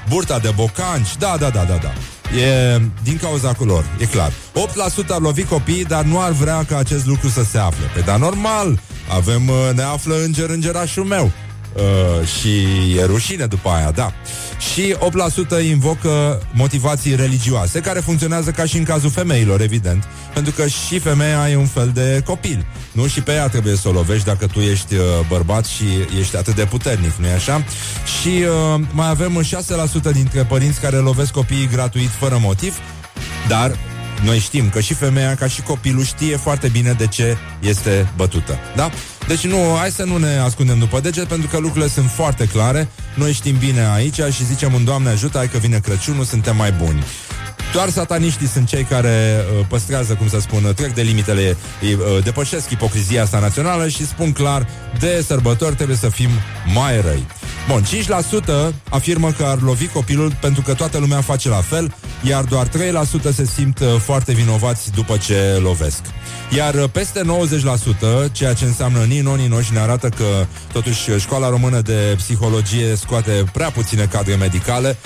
burta de bocanci. Da, da, da, da, da. E din cauza lor, e clar. opt la sută ar lovi copiii, dar nu ar vrea ca acest lucru să se afle. Păi, dar normal, avem, uh, ne află înger, îngerașul meu. Uh, și e rușine după aia, da. Și opt la sută invocă motivații religioase, care funcționează ca și în cazul femeilor, evident, pentru că și femeia e un fel de copil, nu? Și pe ea trebuie să o lovești dacă tu ești uh, bărbat și ești atât de puternic, nu-i așa? Și uh, mai avem șase la sută dintre părinți care lovesc copiii gratuit, fără motiv, dar noi știm că și femeia, ca și copilul, știe foarte bine de ce este bătută, da? Deci nu, hai să nu ne ascundem după deget, pentru că lucrurile sunt foarte clare. Noi știm bine aici și zicem un Doamne ajută, hai că vine Crăciunul, suntem mai buni. Doar sataniștii sunt cei care păstrează, cum să spun, trec de limitele, depășesc ipocrizia asta națională și spun clar, de sărbători trebuie să fim mai răi. Bun, cinci la sută afirmă că ar lovi copilul pentru că toată lumea face la fel, iar doar trei la sută se simt foarte vinovați după ce lovesc. Iar peste nouăzeci la sută, ceea ce înseamnă nino, nino și ne arată că totuși Școala Română de Psihologie scoate prea puține cadre medicale.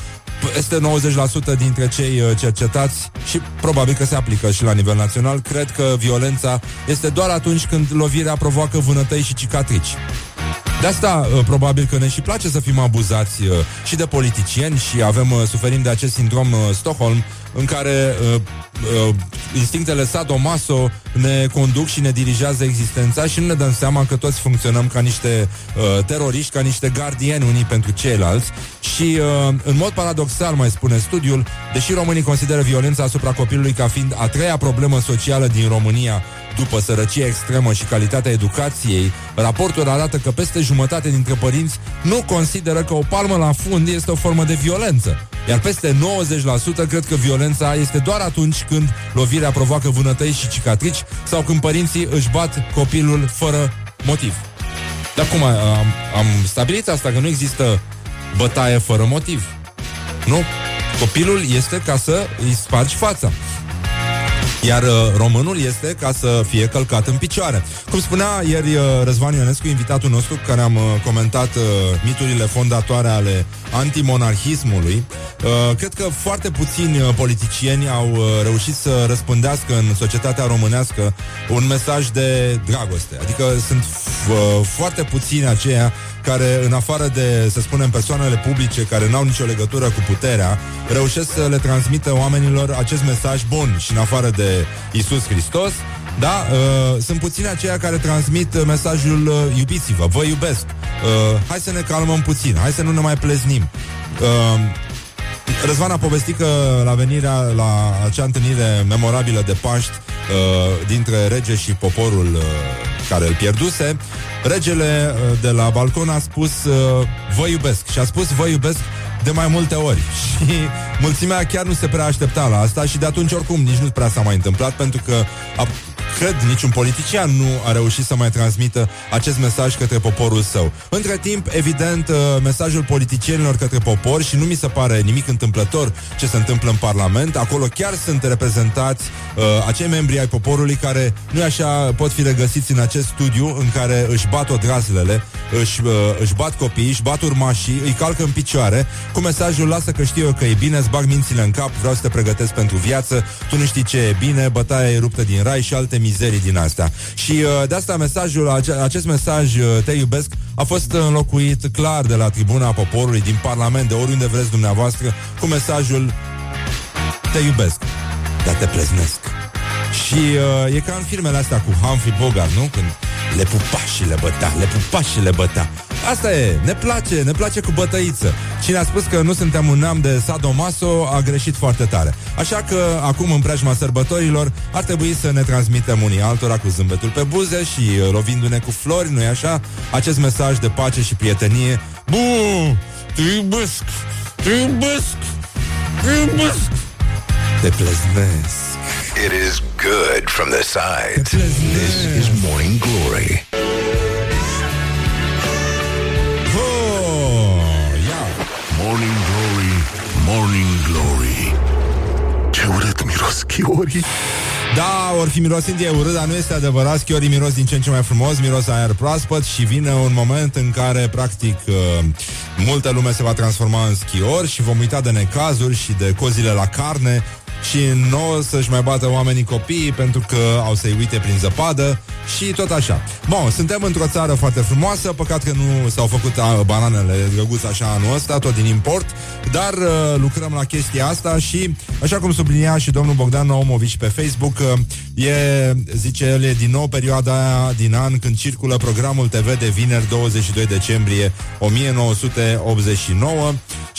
Peste nouăzeci la sută dintre cei cercetați, și probabil că se aplică și la nivel național, cred că violența este doar atunci când lovirea provoacă vânătăi și cicatrici. De asta probabil că ne și place să fim abuzați și de politicieni și avem, suferim de acest sindrom Stockholm, în care uh, uh, instinctele sadomaso ne conduc și ne dirigează existența și nu ne dăm seama că toți funcționăm ca niște uh, teroriști, ca niște gardieni unii pentru ceilalți. Și uh, în mod paradoxal, mai spune studiul, deși românii consideră violența asupra copilului ca fiind a treia problemă socială din România după sărăcie extremă și calitatea educației, raportul arată că peste jumătate dintre părinți nu consideră că o palmă la fund este o formă de violență. Iar peste nouăzeci la sută cred că violența este doar atunci când lovirea provoacă vânătăi și cicatrici sau când părinții își bat copilul fără motiv. Dar cum am, am stabilit asta? Că nu există bătaie fără motiv. Nu? Copilul este ca să îi spargi fața. Iar uh, românul este ca să fie călcat în picioare. Cum spunea ieri uh, Răzvan Ionescu, invitatul nostru, care am uh, comentat uh, miturile fondatoare ale antimonarhismului, uh, cred că foarte puțini uh, politicieni au uh, reușit să răspândească în societatea românească un mesaj de dragoste. Adică sunt uh, foarte puțini aceia care, în afară de, să spunem, persoanele publice care n-au nicio legătură cu puterea, reușesc să le transmită oamenilor acest mesaj bun și, în afară de Iisus Hristos, da, uh, sunt puțini aceia care transmit mesajul uh, iubiți-vă, vă iubesc, uh, hai să ne calmăm puțin, hai să nu ne mai pleznim. Uh, Răzvan a povestit că la venirea, la acea întâlnire memorabilă de Paști uh, dintre rege și poporul uh, care îl pierduse, regele uh, de la balcon a spus uh, vă iubesc și a spus vă iubesc de mai multe ori și mulțimea chiar nu se prea aștepta la asta și de atunci oricum nici nu prea s-a mai întâmplat, pentru că a, cred niciun politician nu a reușit să mai transmită acest mesaj către poporul său. Între timp, evident, mesajul politicienilor către popor, și nu mi se pare nimic întâmplător ce se întâmplă în Parlament, acolo chiar sunt reprezentați uh, acei membri ai poporului care, nu așa, pot fi regăsiți în acest studiu în care își bat odraslele, își, uh, își bat copiii, își bat urmașii, îi calcă în picioare cu mesajul lasă că știu eu că e bine, îți bag mințile în cap, vreau să te pregătesc pentru viață, tu nu știi ce e bine, bătaia e ruptă din rai și alte mizerii din astea. Și uh, de asta mesajul, ace- acest mesaj, uh, te iubesc, a fost înlocuit clar de la tribuna poporului, din Parlament, de oriunde vreți dumneavoastră, cu mesajul te iubesc, dar te pleznesc. Și uh, e ca în filmele astea cu Humphrey Bogart, nu? Când le pupa și le băta, le pupa și le băta. Asta e, ne place, ne place cu bătăiță. Cine a spus că nu suntem un neam de sadomaso a greșit foarte tare. Așa că acum, în preajma sărbătorilor, ar trebui să ne transmitem unii altora cu zâmbetul pe buze și lovindu-ne cu flori, nu-i așa? Acest mesaj de pace și prietenie. Bun, te iubesc, te iubesc, te iubesc, te pleznesc. It is good from the sides. This is Morning Glory. Oh, yeah. Morning Glory, Morning Glory. Ce urât miros chiorii. Da, ori fi mirosind e urât, dar nu este adevărat. Schiorii miros din ce în ce mai frumos, miros aer proaspăt și vine un moment în care, practic, multă lume se va transforma în schiori și vom uita de necazuri și de cozile la carne și nu o să-și mai bată oamenii copiii pentru că au să-i uite prin zăpadă și tot așa. Bun, suntem într-o țară foarte frumoasă, păcat că nu s-au făcut a, bananele drăguț așa anul ăsta, tot din import, dar uh, lucrăm la chestia asta și, așa cum sublinia și domnul Bogdan Naumovici pe Facebook, uh, e, zice el, e din nou perioada aia din an când circulă programul T V de vineri douăzeci și doi decembrie o mie nouă sute optzeci și nouă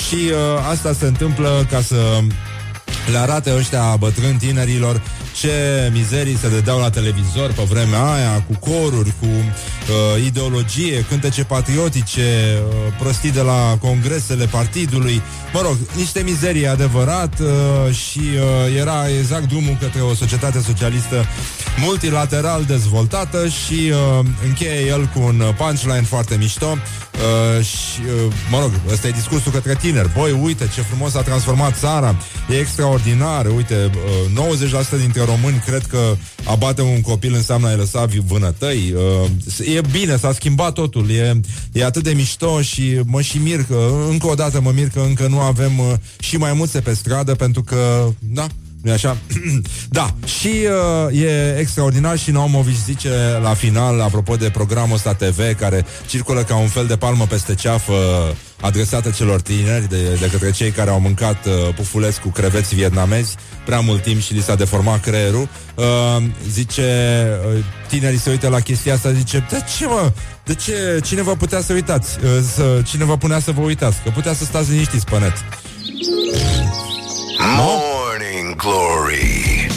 și uh, asta se întâmplă ca să le arate ăștia bătrâni tinerilor ce mizerii se dădeau la televizor pe vremea aia, cu coruri, cu uh, ideologie, cântece patriotice, uh, prostii de la congresele partidului. Mă rog, niște mizerii adevărat uh, și uh, era exact drumul către o societate socialistă multilateral dezvoltată și uh, încheie el cu un punchline foarte mișto uh, și, uh, mă rog, ăsta e discursul către tineri. Băi, uite ce frumos s-a transformat țara, e extraordinar, uite, nouăzeci la sută dintre români cred că a bate un copil înseamnă a-i lăsa vânătăi. E bine, s-a schimbat totul, e, e atât de mișto și mă și mir că, încă o dată mă mir că încă nu avem și mai mulți pe stradă, pentru că, da, nu-i așa? Da, și uh, e extraordinar și Naumovici zice la final, apropo de programul ăsta T V, care circulă ca un fel de palmă peste ceafă adresată celor tineri de, de către cei care au mâncat uh, pufulesc cu creveți vietnamezi prea mult timp și li s-a deformat creierul. Uh, zice, uh, tinerii se uită la chestia asta, zice, de ce mă? De ce? Cine vă putea să uitați? Uh, să, cine vă punea să vă uitați? Că putea să stați liniștiți pe net. No? Glory.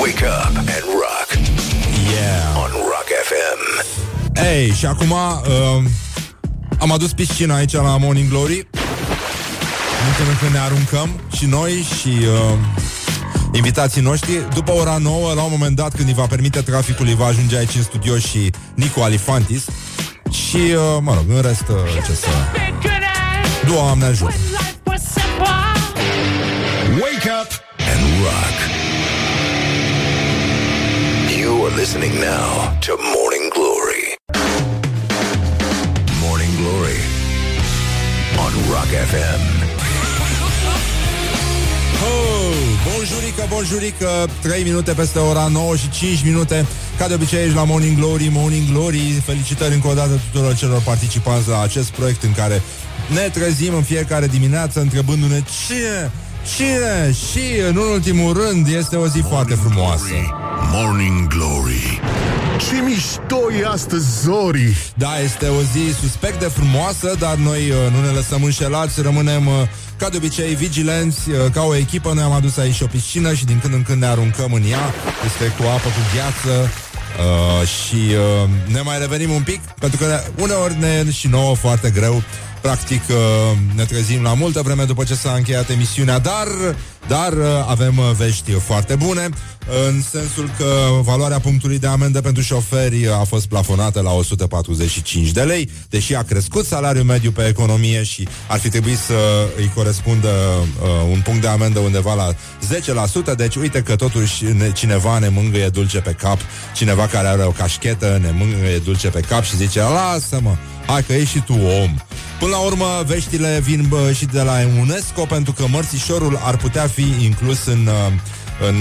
Wake up and rock. Yeah. On Rock F M. Ei, și acum uh, am adus piscina aici la Morning Glory. Înțeleg că ne aruncăm și noi și uh, invitații noștri. După ora nouă, la un moment dat, când îi va permite traficul, îi va ajunge aici în studio și Nicu Alifantis. Și, uh, mă rog, în rest, uh, ce să... Doamne ajută! Wake up and rock. You are listening now to Morning Glory. Morning Glory on Rock F M. Oh, bonjurică, bonjurică, trei minute peste ora nouă și cinci minute. Ca de obicei aici la Morning Glory, Morning Glory. Felicitări încă o dată tuturor celor participanți la acest proiect în care ne trezim în fiecare dimineață întrebându-ne ce... Cine? Și, în ultimul rând, este o zi Morning foarte frumoasă. Glory, Morning Glory. Ce mișto e astăzi, Zori! Da, este o zi suspect de frumoasă, dar noi uh, nu ne lăsăm înșelați, rămânem, uh, ca de obicei, vigilenți, uh, ca o echipă. Noi am adus aici o piscină și din când în când ne aruncăm în ea. Este cu apă, cu gheață uh, și uh, ne mai revenim un pic, pentru că uneori ne și nouă foarte greu. Practic ne trezim la multă vreme după ce s-a încheiat emisiunea, dar, dar avem vești foarte bune, în sensul că valoarea punctului de amendă pentru șoferi a fost plafonată la o sută patruzeci și cinci de lei, deși a crescut salariul mediu pe economie și ar fi trebuit să îi corespundă un punct de amendă undeva la zece la sută, deci uite că totuși cineva ne mângâie dulce pe cap, cineva care are o cașchetă ne mângâie dulce pe cap și zice, lasă-mă, hai că ești și tu om. Până la urmă, veștile vin bă, și de la UNESCO, pentru că Mărțișorul ar putea fi inclus în, în,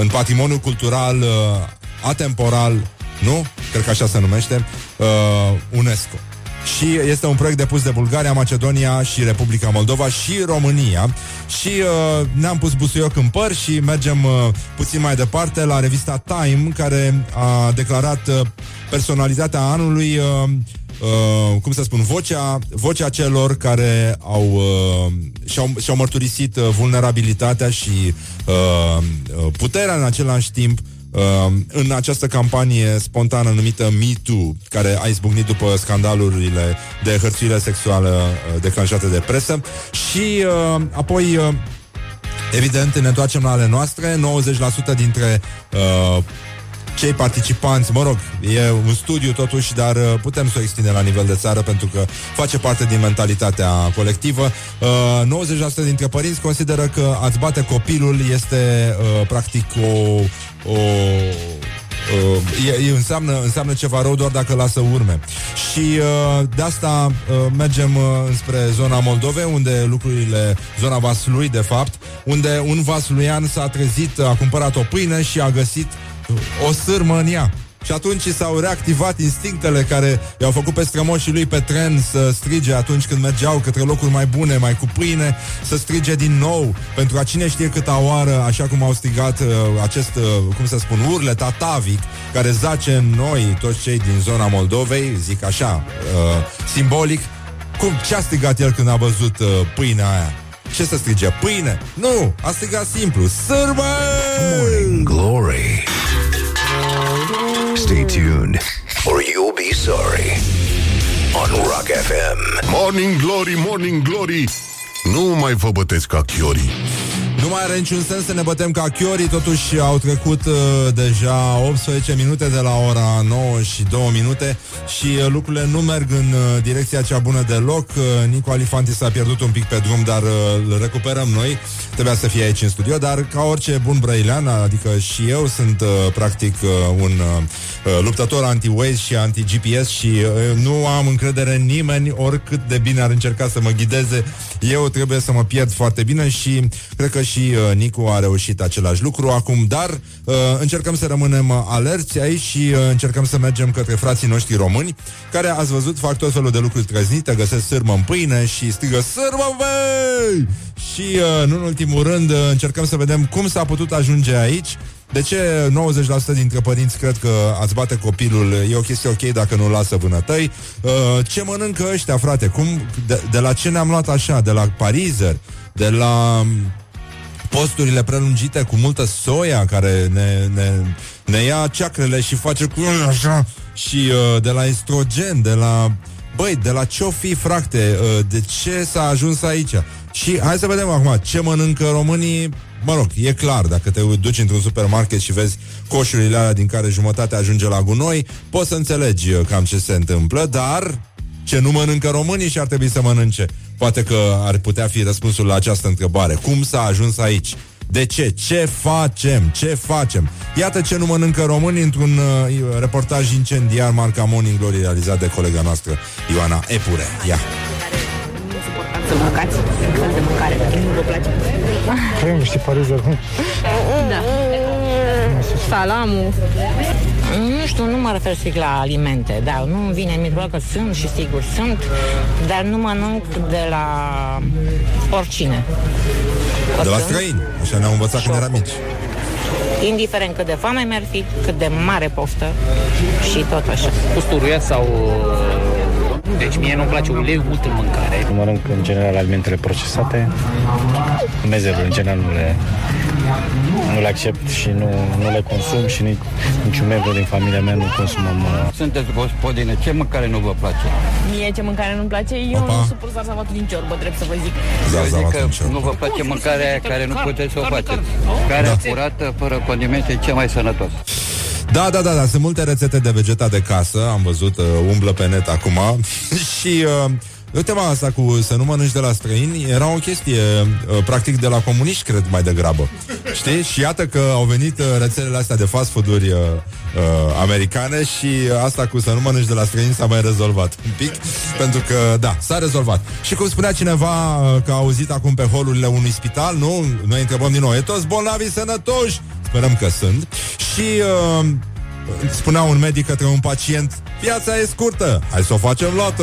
în patrimoniul cultural atemporal, nu? Cred că așa se numește, UNESCO. Și este un proiect depus de Bulgaria, Macedonia și Republica Moldova și România. Și uh, ne-am pus busuioc în păr și mergem uh, puțin mai departe la revista Time, care a declarat uh, personalitatea anului, uh, uh, cum să spun, vocea, vocea celor care au, uh, și-au, și-au mărturisit uh, vulnerabilitatea și uh, puterea în același timp, Uh, în această campanie spontană numită Me Too, care a izbucnit după scandalurile de hărțuire sexuală uh, declanșate de presă. Și uh, apoi, uh, evident, ne întoarcem la ale noastre. Nouăzeci la sută dintre uh, cei participanți, mă rog, e un studiu totuși, dar uh, putem să o extindem la nivel de țară, pentru că face parte din mentalitatea colectivă. uh, nouăzeci la sută dintre părinți consideră că a-ți bate copilul este uh, practic o... O, o, e, e, înseamnă, înseamnă ceva rău doar dacă lasă urme. Și uh, de asta uh, mergem uh, spre zona Moldovei, unde lucrurile, zona Vaslui de fapt, unde un vasluian s-a trezit, a cumpărat o pâine și a găsit o sârmă în ea. Și atunci s-au reactivat instinctele care i-au făcut pe strămoșii lui pe tren să strige atunci când mergeau către locuri mai bune, mai cu pâine, să strige din nou, pentru a cine știe câta oară, așa cum au strigat uh, acest, uh, cum să spun, urlet atavic, care zace în noi, toți cei din zona Moldovei, zic așa, uh, simbolic, cum, ce a strigat el când a văzut uh, pâinea aia? Ce să strigea? Pâine? Nu! A strigat simplu. Sârmă! Morning Glory. Stay tuned or you'll be sorry. On Rock F M. Morning Glory, Morning Glory. Nu mai vă băteți ca chiorii. Nu mai are niciun sens să ne bătem ca chiorii. Totuși au trecut uh, deja optsprezece minute de la ora nouă și două minute. Și uh, lucrurile nu merg în uh, direcția cea bună deloc. uh, Nicu Alifantis s-a pierdut un pic pe drum, dar uh, îl recuperăm noi. Trebuia să fie aici în studio, dar ca orice bun brăilean, adică și eu sunt uh, practic uh, un uh, luptător anti-Waze și anti-G P S. Și uh, nu am încredere în nimeni, oricât de bine ar încerca să mă ghideze. Eu trebuie să mă pierd foarte bine și cred că și uh, Nicu a reușit același lucru acum, dar uh, încercăm să rămânem alerți aici și uh, încercăm să mergem către frații noștri români, care, ați văzut, fac tot felul de lucruri trăznite, găsesc sârmă în pâine și strigă sârmă, băi! Și, uh, nu în ultimul rând, uh, încercăm să vedem cum s-a putut ajunge aici. De ce nouăzeci la sută dintre părinți cred că ați bate copilul e o chestie ok dacă nu-l lasă vânătăi? Ce mănâncă ăștia, frate? Cum, de, de la ce ne-am luat așa? De la parizer? De la posturile prelungite cu multă soia care ne, ne, ne ia ceacrele și face cu așa? Și de la estrogen, de la... Băi, de la ce-o fi, frate? De ce s-a ajuns aici? Și hai să vedem acum ce mănâncă românii. Mă rog, e clar, dacă te duci într-un supermarket și vezi coșurile alea din care jumătate ajunge la gunoi, poți să înțelegi cam ce se întâmplă, dar ce nu mănâncă românii și ar trebui să mănânce? Poate că ar putea fi răspunsul la această întrebare. Cum s-a ajuns aici? De ce? Ce facem? Ce facem? Iată ce nu mănâncă românii într-un uh, reportaj incendiar marca Morning Glory realizat de colega noastră Ioana Epure. Ia! Nu suportați să mâncați un fel de mâncare, nu vă place? Vrem niște parizer, nu? Da. Salamul. Nu știu, nu mă refer strict la alimente, dar nu-mi vine mie, că sunt și sigur sunt, dar nu mănânc de la oricine. De la străini, așa ne-au învățat când eram mici. Indiferent cât de foame mi-ar fi, cât de mare poftă și tot așa. Usturoiat sau... Deci mie nu-mi place uleiul mult în mâncare. Nu mănânc în general alimentele procesate. Mezelul în general nu le, nu le accept și nu, nu le consum și nici, niciun membru din familia mea nu consumăm. Uh... Sunteți gospodine, ce mâncare nu vă place? Mie ce mâncare nu-mi place? Eu Opa. nu suport zarzavatul din ciorbă, trebuie să vă zic. Eu zic că nu vă place mâncarea aia care nu puteți să o faceți. Mâncarea curată, fără condimente, e cea mai sănătoasă. Da, da, da, da, sunt multe rețete de vegeta de casă, am văzut, uh, umblă pe net acum. Și uh, tema asta cu să nu mănânci de la străini era o chestie, uh, practic, de la comuniști, cred, mai degrabă. Știi? Și iată că au venit uh, rețelele astea de fast food-uri uh, uh, americane și asta cu să nu mănânci de la străini s-a mai rezolvat un pic, pentru că, da, s-a rezolvat. Și cum spunea cineva uh, că a auzit acum pe holurile unui spital, nu? Noi întrebăm din nou, e toți bolnavii sănătoși? Sperăm că sunt. Și uh, spunea un medic către un pacient: viața e scurtă, hai să o facem luată.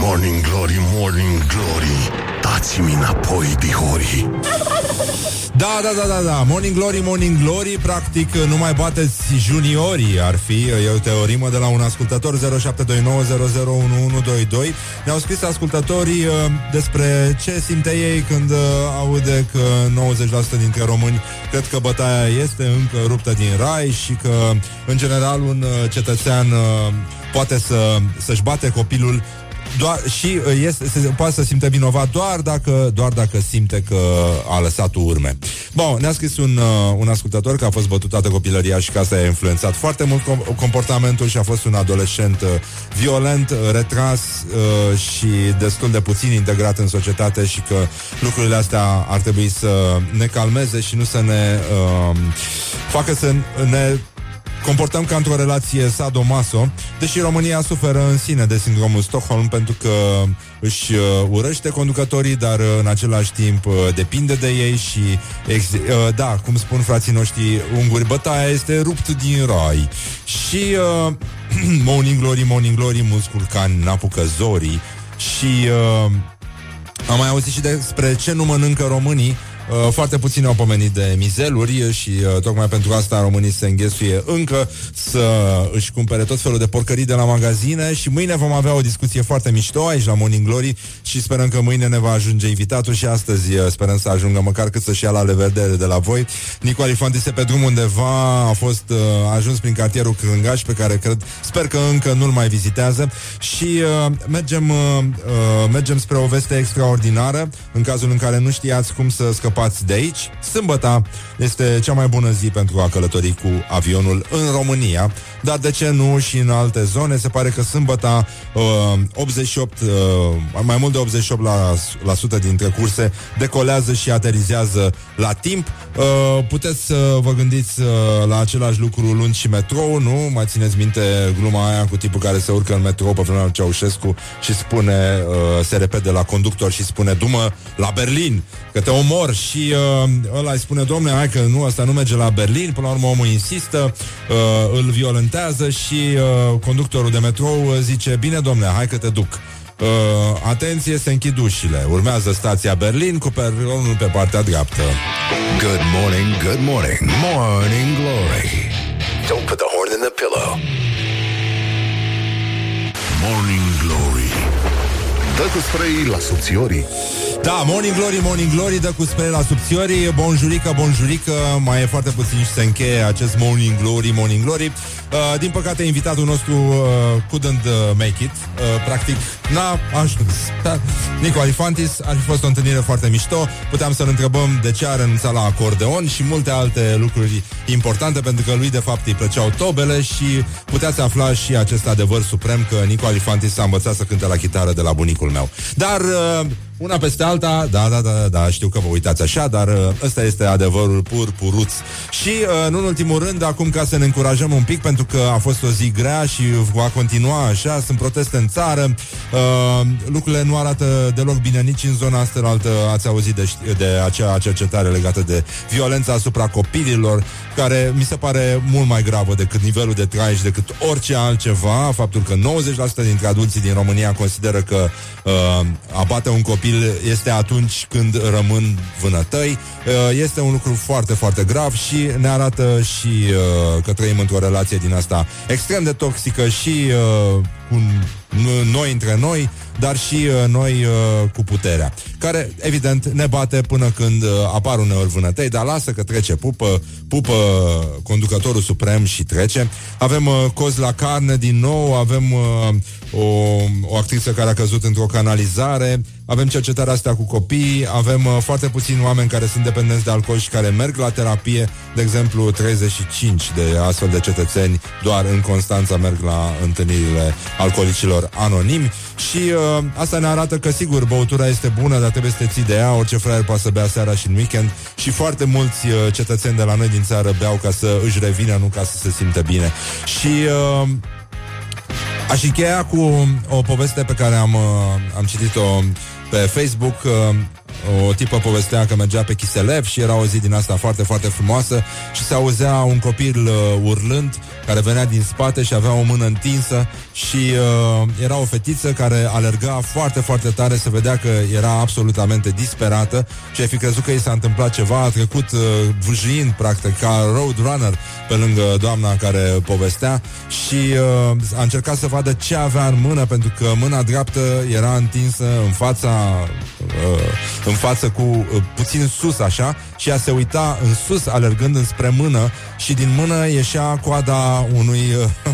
Morning Glory, Morning Glory, dați-mi înapoi, dihori. Da, da, da, da, da, Morning Glory, Morning Glory. Practic, nu mai bateți juniorii. Ar fi, e o teorimă de la un ascultător. Zero șapte doi nouă zero zero unu unu doi doi. Ne-au scris ascultătorii uh, despre ce simte ei când uh, aude că nouăzeci la sută dintre români cred că bătaia este încă ruptă din rai și că, în general, un uh, cetățean uh, poate să, să-și bate copilul doar, și este, se poate să simte vinovat doar dacă, doar dacă simte că a lăsat urme. Bun, ne-a scris un, un ascultător că a fost bătut toată copilăria și că asta i-a influențat foarte mult comportamentul și a fost un adolescent violent, retras și destul de puțin integrat în societate și că lucrurile astea ar trebui să ne calmeze și nu să ne uh, facă să ne comportăm ca într-o relație sadomaso, deși România suferă în sine de sindromul Stockholm pentru că își urăște conducătorii, dar în același timp depinde de ei și, ex- da, cum spun frații noștri unguri, bătaia este rupt din rai. Și uh, Morning Glory, Morning Glory, mulți curcani n-apucă zorii. Și uh, am mai auzit și despre ce nu mănâncă românii. Uh, foarte puțini au pomenit de mizeluri și uh, tocmai pentru asta românii se înghesuie încă să își cumpere tot felul de porcării de la magazine și mâine vom avea o discuție foarte mișto aici la Morning Glory și sperăm că mâine ne va ajunge invitatul și astăzi uh, sperăm să ajungă măcar cât să-și ia la revedere de la voi. Nicu Alifantis pe drum undeva, a fost uh, ajuns prin cartierul Crângaș pe care cred, sper că încă nu-l mai vizitează și uh, mergem, uh, uh, mergem spre o veste extraordinară în cazul în care nu știați cum să scăpați de aici. Sâmbăta este cea mai bună zi pentru a călători cu avionul în România, dar de ce nu și în alte zone? Se pare că sâmbăta uh, optzeci și opt, uh, mai mult de optzeci și opt la sută dintre curse decolează și aterizează la timp. Uh, puteți să vă gândiți uh, la același lucru luând și metrou, nu? Mai țineți minte gluma aia cu tipul care se urcă în metrou pe vremea lui Ceaușescu și spune, uh, se repede la conductor și spune, du-mă la Berlin, că te omor. Și uh, ăla îi spune, domne, hai că nu, asta nu merge la Berlin. Până la urmă omul insistă, uh, îl violentează și uh, conductorul de metrou zice, bine, domne, hai că te duc. Uh, atenție, se închid ușile. Urmează stația Berlin cu peronul pe partea dreaptă. Good morning, good morning, Morning Glory. Don't put the horn in the pillow. Morning Glory. Dă cu spray la subțiorii. Da, Morning Glory, Morning Glory, dă cu spray la subțiorii. Bonjurică, bonjurică. Mai e foarte puțin și se încheie acest Morning Glory, Morning Glory. uh, Din păcate, invitatul nostru uh, couldn't make it. uh, Practic, n-a ajuns. Nicu Alifantis, ar fi fost o întâlnire foarte mișto. Puteam să-l întrebăm de ce a renunțat la acordeon și multe alte lucruri importante, pentru că lui, de fapt, îi plăceau tobele. Și puteați afla și acest adevăr suprem, că Nicu Alifantis s-a învățat să cânte la chitară de la bunicul meu. Dar uh, una peste alta, da, da, da, da, știu că vă uitați așa, dar uh, ăsta este adevărul pur, puruț. Și, uh, nu în ultimul rând, acum ca să ne încurajăm un pic, pentru că a fost o zi grea și va continua așa, sunt proteste în țară, uh, lucrurile nu arată deloc bine nici în zona asta, altă, ați auzit de, de acea cercetare legată de violența asupra copiilor, care mi se pare mult mai gravă decât nivelul de trai și decât orice altceva, faptul că nouăzeci la sută dintre adulții din România consideră că Uh, a bate un copil este atunci când rămân vânătăi. uh, Este un lucru foarte, foarte grav și ne arată și uh, că trăim într-o relație din asta extrem de toxică și uh, cu noi între noi, dar și uh, noi uh, cu puterea, care, evident, ne bate până când uh, apar uneori vânătăi, dar lasă că trece, pupă, pupă conducătorul suprem și trece. Avem uh, cozi la carne din nou, avem uh, o, o actriță care a căzut într-o canalizare, avem cercetarea asta cu copii, avem uh, foarte puțini oameni care sunt dependenți de alcool și care merg la terapie, de exemplu, treizeci și cinci de astfel de cetățeni doar în Constanța merg la întâlnirile alcoolicilor anonimi și uh, asta ne arată că, sigur, băutura este bună, dar trebuie să te ții de ea, orice fraier poate să bea seara și în weekend și foarte mulți uh, cetățeni de la noi din țară beau ca să își revină, nu ca să se simtă bine. Și uh, aș încheia cu o poveste pe care am, uh, am citit-o pe Facebook. uh, O tipă povestea că mergea pe Chiselev și era o zi din asta foarte, foarte frumoasă și se auzea un copil uh, urlând, care venea din spate și avea o mână întinsă și uh, era o fetiță care alerga foarte, foarte tare, se vedea că era absolutamente disperată și ai fi crezut că i s-a întâmplat ceva, a trecut uh, vâjind, practic, ca roadrunner pe lângă doamna care povestea și uh, a încercat să vadă ce avea în mână, pentru că mâna dreaptă era întinsă în fața uh, în față cu uh, puțin sus așa și ea se uita în sus alergând înspre mână și din mână ieșea coada unui uh,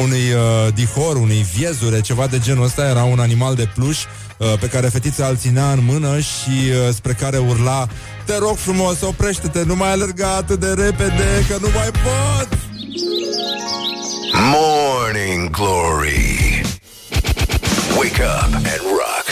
unui uh, dihor, unui viezure, ceva de genul ăsta, era un animal de pluș uh, pe care fetița îl ținea în mână și uh, spre care urla, te rog frumos, oprește-te, nu mai alerga atât de repede că nu mai pot. Morning Glory. Wake up and rock.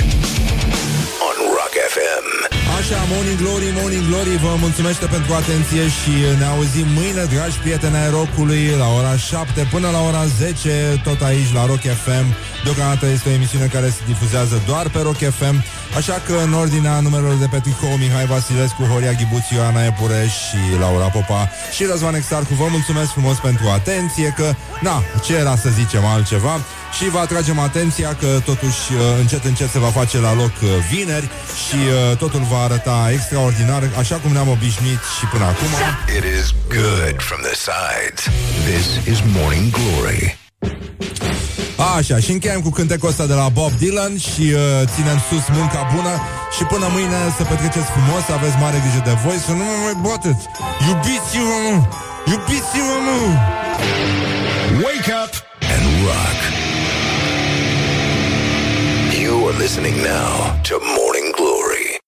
Așa, Morning Glory, Morning Glory vă mulțumește pentru atenție și ne auzim mâine, dragi prieteni ai rockului, la ora șapte până la ora zece, tot aici la Rock F M. Deocamdată este o emisiune care se difuzează doar pe Rock F M. Așa că în ordinea numerelor de pe Ticou, Mihai Vasilescu, Horia Ghibuțiu, Ioana Epure și Laura Popa și Razvan Exarhu, vă mulțumesc frumos pentru atenție, că, na, ce era să zicem altceva. Și vă atragem atenția că totuși încet încet se va face la loc vineri și totul va arăta extraordinar, așa cum ne-am obișnuit și până acum. It is good from the sides. This is Morning Glory. Așa, și încheiem cu cântecul ăsta de la Bob Dylan și uh, ținem sus munca bună și până mâine să petreceți frumos, să aveți mare grijă de voi, să nu mă mai bateți. Iubiți-vă, mă! Iubiți-vă, mă! Wake up and rock. You are listening now to Morning